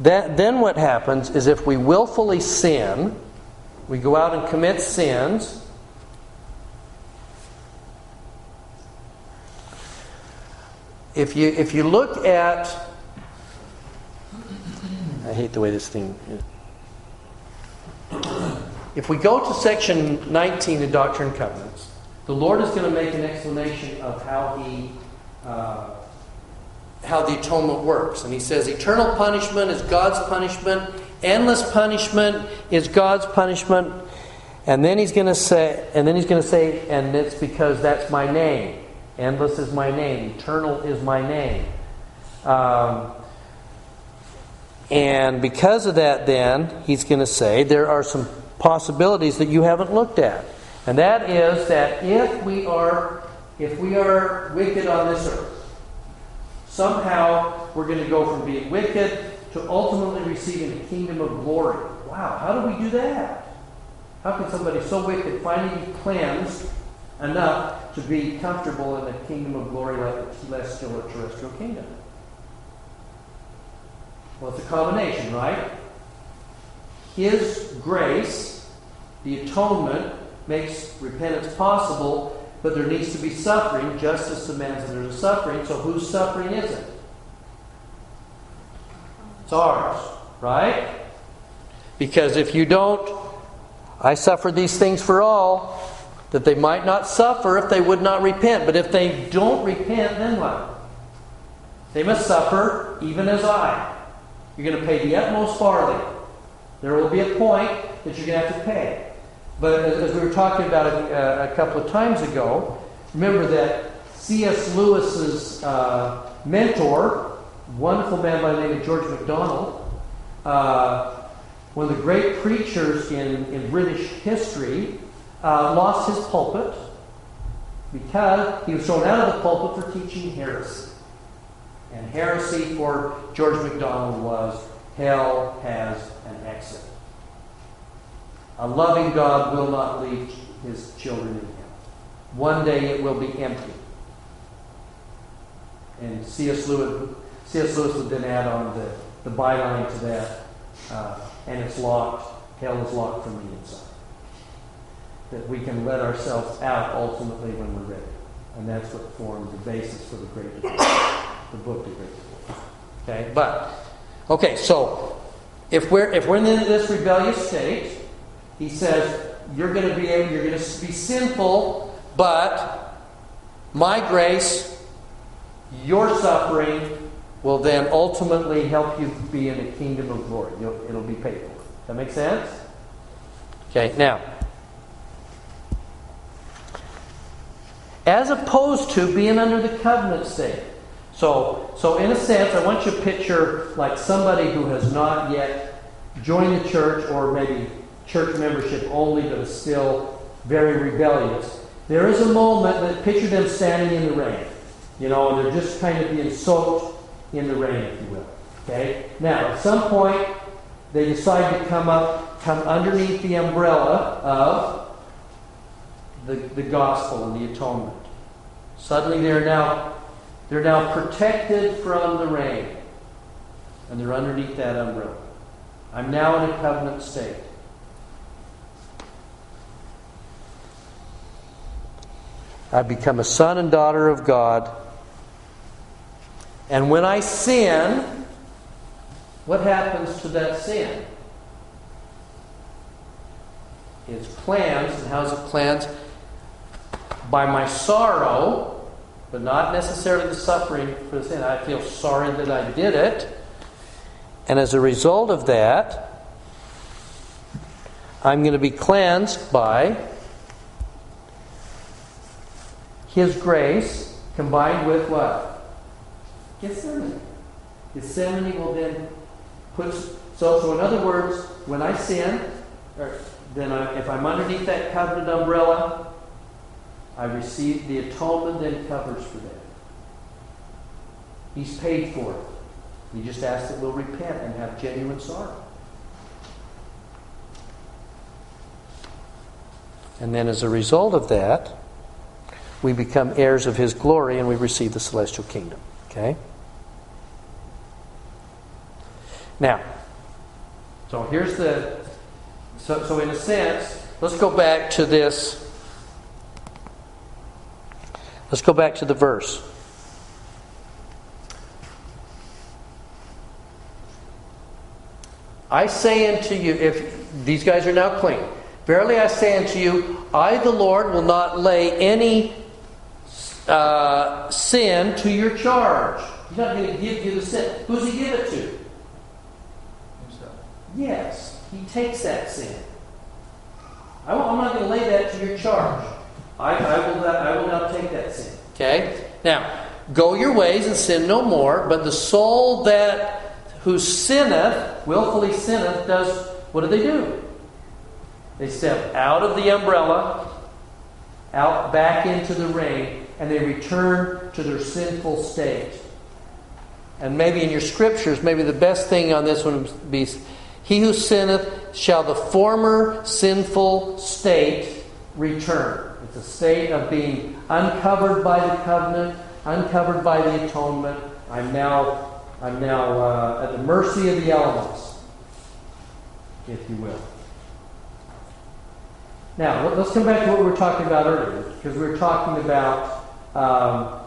That, then what happens is if we willfully sin, we go out and commit sins, if you if you look at, I hate the way this thing is. If we go to section nineteen of Doctrine and Covenants, the Lord is going to make an explanation of how He uh, how the atonement works. And He says eternal punishment is God's punishment, endless punishment is God's punishment, and then He's going to say, and then He's going to say, and it's because that's my name. Endless is my name. Eternal is my name. Um, and because of that, then, He's going to say, there are some possibilities that you haven't looked at. And that is that if we are, if we are wicked on this earth, somehow we're going to go from being wicked to ultimately receiving the kingdom of glory. Wow, how do we do that? How can somebody so wicked finally be cleansed enough to be comfortable in the kingdom of glory like the celestial or terrestrial kingdom? Well, it's a combination, right? His grace, the atonement, makes repentance possible, but there needs to be suffering. Justice demands that there's a suffering, so whose suffering is it? It's ours, right? Because if you don't, I suffer these things for all, that they might not suffer if they would not repent. But if they don't repent, then what? They must suffer even as I. You're going to pay the utmost farthing. There will be a point that you're going to have to pay. But as we were talking about a, a couple of times ago, remember that C S Lewis's uh, mentor, wonderful man by the name of George MacDonald, uh, one of the great preachers in, in British history, Uh, lost his pulpit because he was thrown out of the pulpit for teaching heresy. And heresy for George MacDonald was hell has an exit. A loving God will not leave His children in hell. One day it will be empty. And C S Lewis, C S Lewis would then add on the, the byline to that. Uh, and it's locked. Hell is locked from the inside. That we can let ourselves out ultimately when we're ready. And that's what formed the basis for the Great Divorce, the book, The Great Divorce. Okay, but, okay, so if we're if we're in this rebellious state, He says, you're going to be able, you're going to be sinful, but my grace, your suffering, will then ultimately help you be in the kingdom of glory. You'll, it'll be paid for. Does that make sense? Okay, now, as opposed to being under the covenant state. So, so in a sense, I want you to picture like somebody who has not yet joined the church, or maybe church membership only, but is still very rebellious. There is a moment that picture them standing in the rain, you know, and they're just kind of being soaked in the rain, if you will. Okay. Now, at some point, they decide to come up, come underneath the umbrella of The, the gospel and the atonement. Suddenly they're now they're now protected from the rain, and they're underneath that umbrella. I'm now in a covenant state. I become a son and daughter of God. And when I sin, what happens to that sin? It's cleansed. And how is it cleansed? By my sorrow, but not necessarily the suffering for the sin. I feel sorry that I did it. And as a result of that, I'm going to be cleansed by His grace combined with what? Gethsemane. Gethsemane will then put... So, so in other words, when I sin, or then I, if I'm underneath that covenant umbrella, I receive the atonement that covers for that. He's paid for it. He just asks that we'll repent and have genuine sorrow. And then as a result of that, we become heirs of His glory and we receive the celestial kingdom. Okay? Now, so here's the... So, so in a sense, let's go back to this... Let's go back to the verse. I say unto you, if these guys are now clean, verily I say unto you, I the Lord will not lay any uh, sin to your charge. He's not going to give you the sin. Who's he give it to? Himself. Yes, he takes that sin. I, I'm not going to lay that to your charge. I, I, will not, I will not take that sin. Okay? Now, go your ways and sin no more, but the soul that who sinneth, willfully sinneth, does, what do they do? They step out of the umbrella, out back into the rain, and they return to their sinful state. And maybe in your scriptures, maybe the best thing on this one would be, he who sinneth shall the former sinful state return. It's a state of being uncovered by the covenant, uncovered by the atonement. I'm now... I'm now uh, at the mercy of the elements, if you will. Now, let's come back to what we were talking about earlier, because we were talking about um,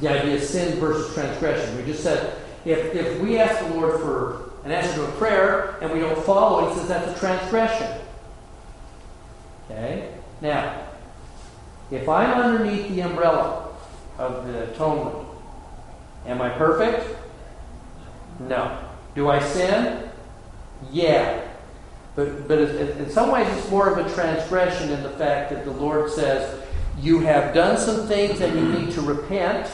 the idea of sin versus transgression. We just said, if, if we ask the Lord for an answer to a prayer, and we don't follow it, he says that's a transgression. Okay? Now, if I'm underneath the umbrella of the atonement, am I perfect? No. Do I sin? Yeah. But but in some ways it's more of a transgression in the fact that the Lord says, you have done some things and you need to repent.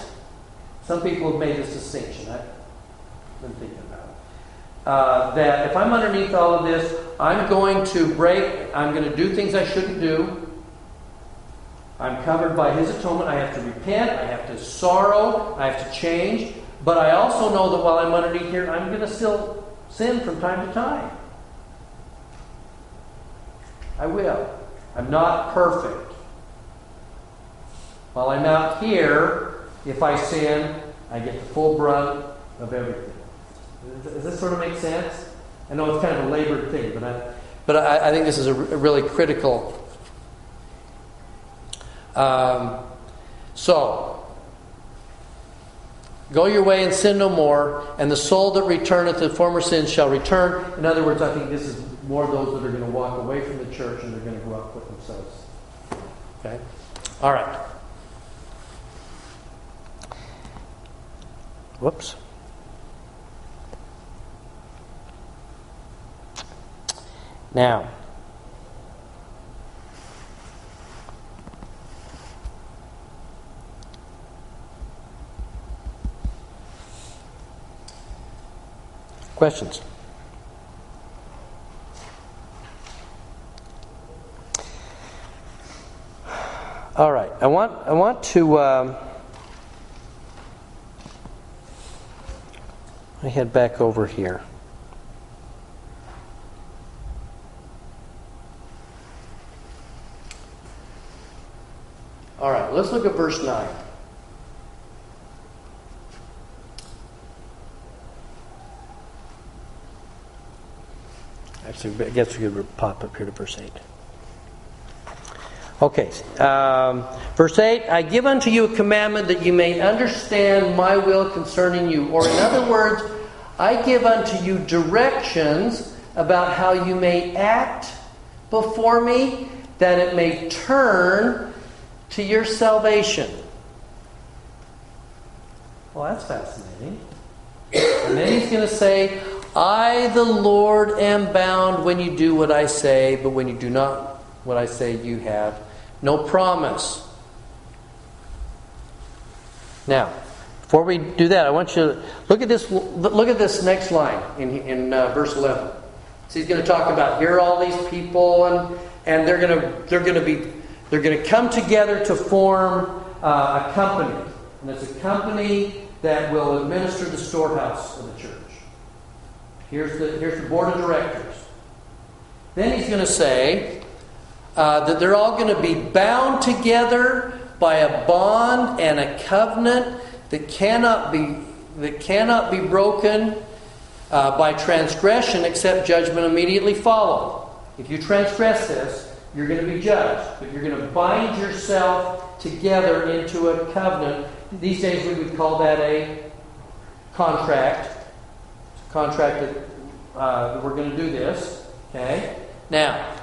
Some people have made this distinction. I've been thinking about it. Uh, that if I'm underneath all of this, I'm going to break, I'm going to do things I shouldn't do. I'm covered by his atonement. I have to repent. I have to sorrow. I have to change. But I also know that while I'm underneath here, I'm going to still sin from time to time. I will. I'm not perfect. While I'm out here, if I sin, I get the full brunt of everything. Does this sort of make sense? I know it's kind of a labored thing, but I, but I, I think this is a really critical Um, so, go your way and sin no more, and the soul that returneth to former sins shall return. In other words, I think this is more those that are going to walk away from the church and they're going to go out with themselves. Okay? All right. Whoops. Now. Questions? All right. I want I want to um, I head back over here. All right. Let's look at verse nine. So I guess we could pop up here to verse eight. Okay. Um, verse eight, I give unto you a commandment that you may understand my will concerning you. Or in other words, I give unto you directions about how you may act before me, that it may turn to your salvation. Well, that's fascinating. And then he's going to say, I, the Lord, am bound when you do what I say, but when you do not what I say, you have no promise. Now, before we do that, I want you to look at this. Look at this next line in in uh, verse eleven. So he's going to talk about here are all these people, and and they're going to they're going to be they're going to come together to form uh, a company, and it's a company that will administer the storehouse of the church. Here's the, here's the board of directors. Then he's going to say uh, that they're all going to be bound together by a bond and a covenant that cannot be that cannot be broken, uh, by transgression except judgment immediately follow. If you transgress this, you're going to be judged. But you're going to bind yourself together into a covenant. These days we would call that a contract. It's a contract that uh, we're going to do this. Okay? Now,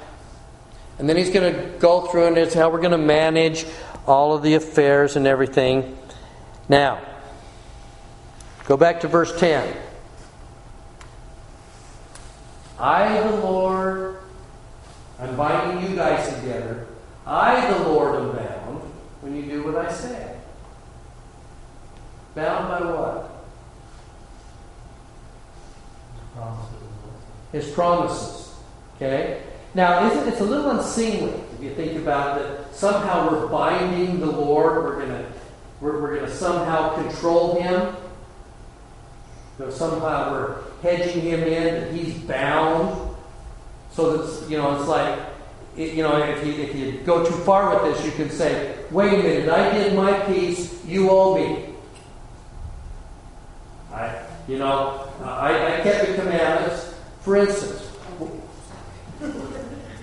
and then he's going to go through and it's how we're going to manage all of the affairs and everything. Now, go back to verse ten. I, the Lord, I'm binding you guys together. I, the Lord, am bound when you do what I say. Bound by what? His promises. Okay? Now, isn't it's a little unseemly if you think about that. Somehow we're binding the Lord. We're going to we're, we're going to somehow control him. So somehow we're hedging him in that he's bound. So that's, you know, it's like, you know, if you if you go too far with this, you can say, "Wait a minute, I did my piece. You owe me. I, you know, I, I kept the commandments." For instance.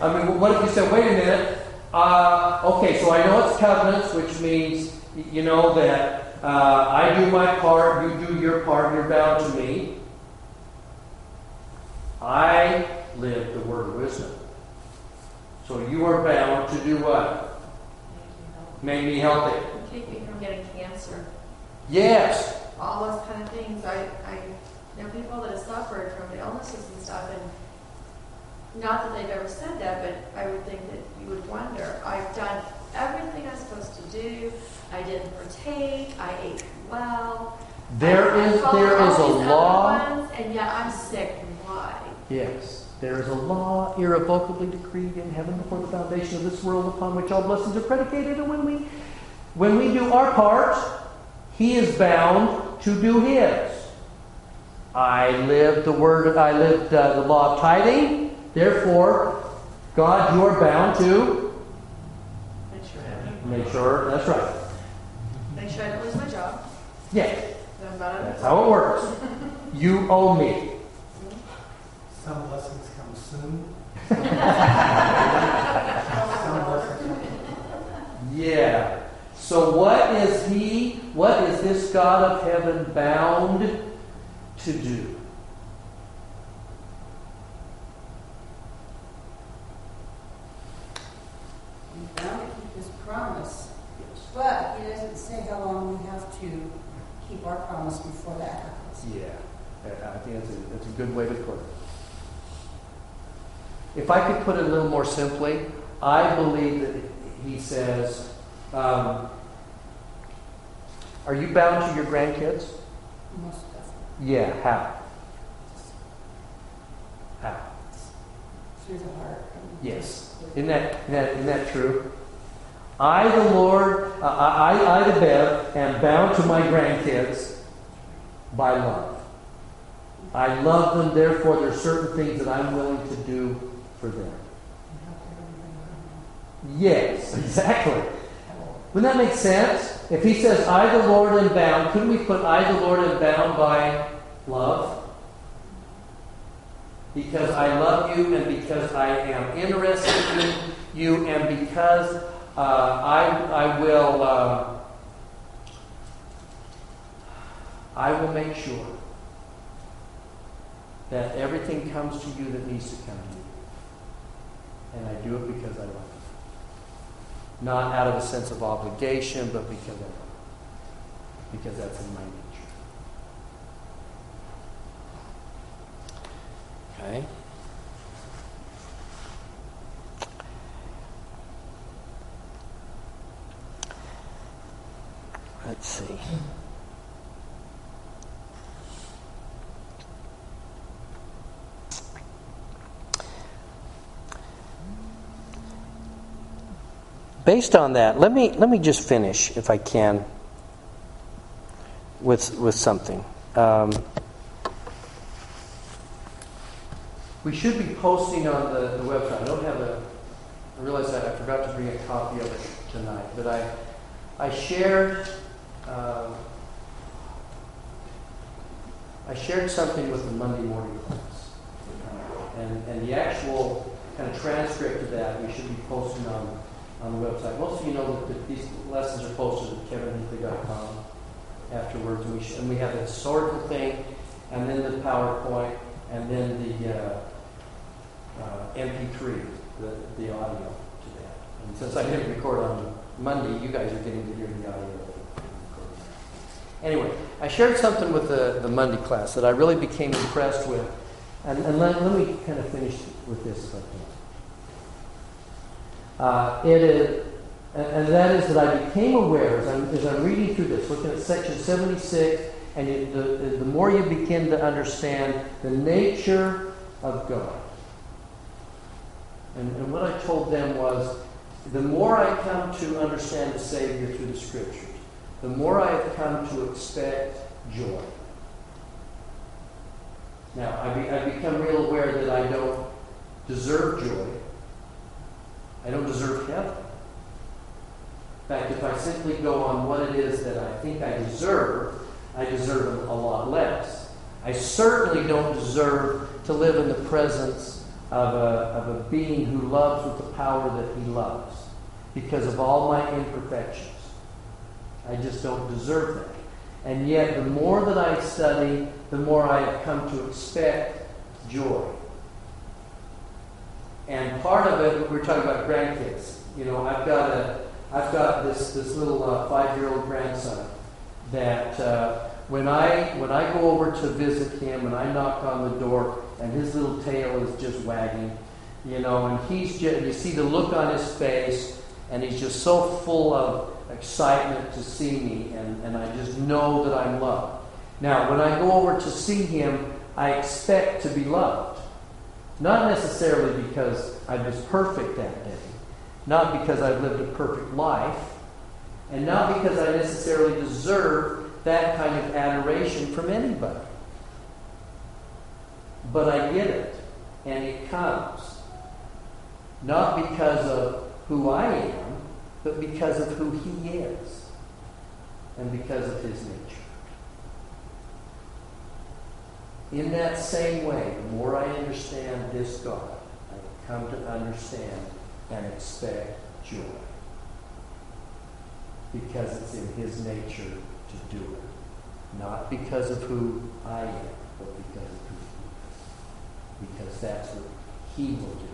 I mean, what if you say, wait a minute, uh, okay, so I know it's covenants, which means, you know, that uh, I do my part, you do your part, you're bound to me. I live the Word of Wisdom. So you are bound to do what? Make me healthy. Keep me from getting cancer. Yes. All those kind of things. I, I know people that have suffered from illnesses and stuff, and not that they've ever said that, but I would think that you would wonder. I've done everything I'm supposed to do. I didn't partake. I ate well. There is there is a law, and yet I'm sick. Why? Yes, there is a law irrevocably decreed in heaven before the foundation of this world, upon which all blessings are predicated. And when we when we do our part, He is bound to do His. I lived the word. I lived uh, the law of tithing. Therefore, God, you are bound to make sure. Make sure. That's right. Make sure I don't lose my job. Yeah. That's how it works. You owe me. Some lessons come soon. Some lessons come soon. Yeah. So what is he, what is this God of heaven bound to do? Promise. But he doesn't say how long we have to keep our promise before that happens. Yeah, I think that's a, that's a good way to put it. If I could put it a little more simply, I believe that he says, um, are you bound to your grandkids? Most definitely. Yeah, how? How? Through the heart. Yes. Isn't that, isn't that, isn't that true? I, the Lord, uh, I, I, the Bev, am bound to my grandkids by love. I love them, therefore there are certain things that I'm willing to do for them. Yes, exactly. Wouldn't that make sense? If he says, I, the Lord, am bound, couldn't we put I, the Lord, am bound by love? Because I love you, and because I am interested in you, and because Uh, I I will uh, I will make sure that everything comes to you that needs to come to you, and I do it because I love you, not out of a sense of obligation, but because I love you, because that's in my nature. Okay. Let's see. Based on that, let me let me just finish, if I can, with with something. Um, we should be posting on the, the website. I don't have a. I realize that I forgot to bring a copy of it tonight, but I I shared. Um, I shared something with the Monday morning class. And, and the actual kind of transcript of that we should be posting on, on the website. Most of you know that these lessons are posted at kevin hinckley dot com afterwards. And we, should, and we have the historical thing, and then the PowerPoint, and then the uh, uh, M P three, the, the audio to that. And since I didn't record on Monday, you guys are getting to hear the audio. Anyway, I shared something with the, the Monday class that I really became impressed with. And, and let, let me kind of finish with this. Uh, it is, and, and that is that I became aware, as I'm, as I'm reading through this, looking at section seventy-six, and you, the, the more you begin to understand the nature of God. And, and what I told them was, the more I come to understand the Savior through the Scriptures, the more I have come to expect joy. Now, I be, I've become real aware that I don't deserve joy. I don't deserve heaven. In fact, if I simply go on what it is that I think I deserve, I deserve a lot less. I certainly don't deserve to live in the presence of a, of a being who loves with the power that he loves because of all my imperfections. I just don't deserve that. And yet, the more that I study, the more I have come to expect joy. And part of it, we're talking about grandkids. You know, I've got a, I've got this this little uh, five-year-old grandson that uh, when I when I go over to visit him and I knock on the door and his little tail is just wagging, you know, and he's just, you see the look on his face, and he's just so full of excitement to see me, and, and I just know that I'm loved. Now, when I go over to see him, I expect to be loved. Not necessarily because I was perfect that day, not because I've lived a perfect life, and not because I necessarily deserve that kind of adoration from anybody. But I get it, and it comes. Not because of who I am, but because of who he is and because of his nature. In that same way, the more I understand this God, I come to understand and expect joy because it's in his nature to do it. Not because of who I am, but because of who he is. Because that's what he will do.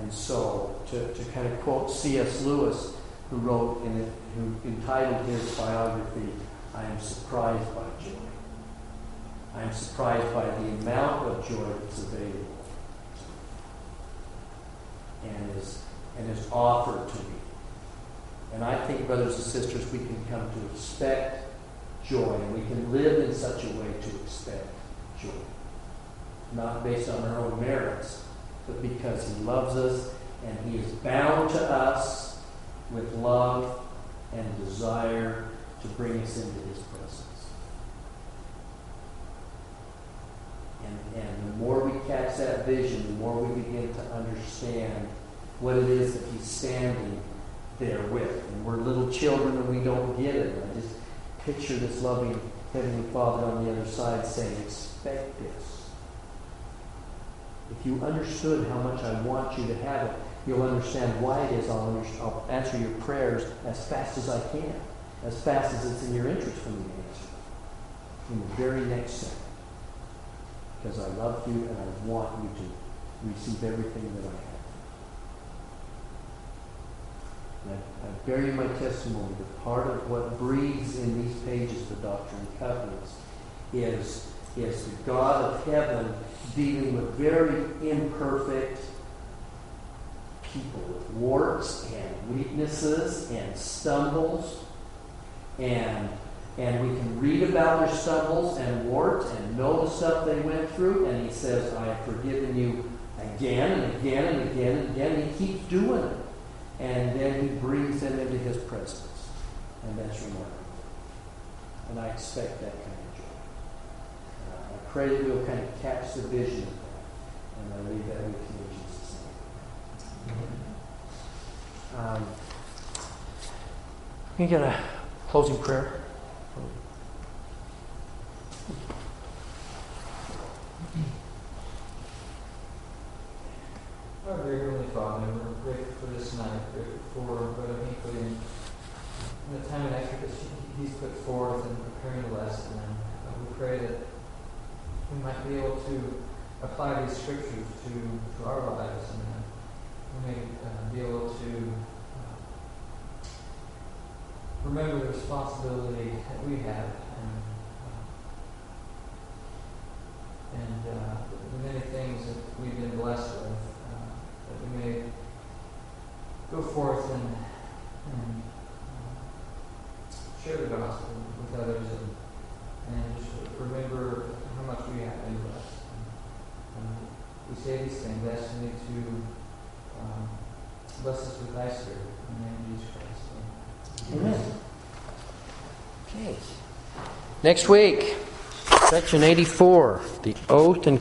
And so, to, to kind of quote C S Lewis, who wrote, in it, who entitled his biography, I am surprised by joy. I am surprised by the amount of joy that's available and is, and is offered to me. And I think, brothers and sisters, we can come to expect joy, and we can live in such a way to expect joy. Not based on our own merits, but because he loves us and he is bound to us with love and desire to bring us into his presence. And, and the more we catch that vision, the more we begin to understand what it is that he's standing there with. And we're little children and we don't get it. I just picture this loving Heavenly Father on the other side saying, expect this. If you understood how much I want you to have it, you'll understand why it is I'll, under- I'll answer your prayers as fast as I can, as fast as it's in your interest for me to answer in the very next second. Because I love you and I want you to receive everything that I have. And I, I bury my testimony that part of what breathes in these pages of the Doctrine and Covenants is, is the God of heaven dealing with very imperfect people with warts and weaknesses and stumbles, and and we can read about their stumbles and warts and know the stuff they went through, and he says, I have forgiven you again and again and again and again, and he keeps doing it. And then he brings them into his presence. And that's remarkable. And I expect that kind of pray that we'll kind of catch the vision of that. And I leave that with you in Jesus' name. Um, can you get a closing prayer? forward, but I think putting the time and effort that he's put forth in preparing the lesson, and we pray that we might be able to apply these scriptures to, to our lives, and we may uh, be able to uh, remember the responsibility that we have, and, uh, and uh, the many things that we've been blessed with, uh, that we may go forth and, and uh, share the gospel with others, and, and just remember how much we have been blessed. We say these things, asking you to um, bless us with thy spirit. In the name of Jesus Christ. Amen. Amen. Okay. Next week, section eighty-four, the oath and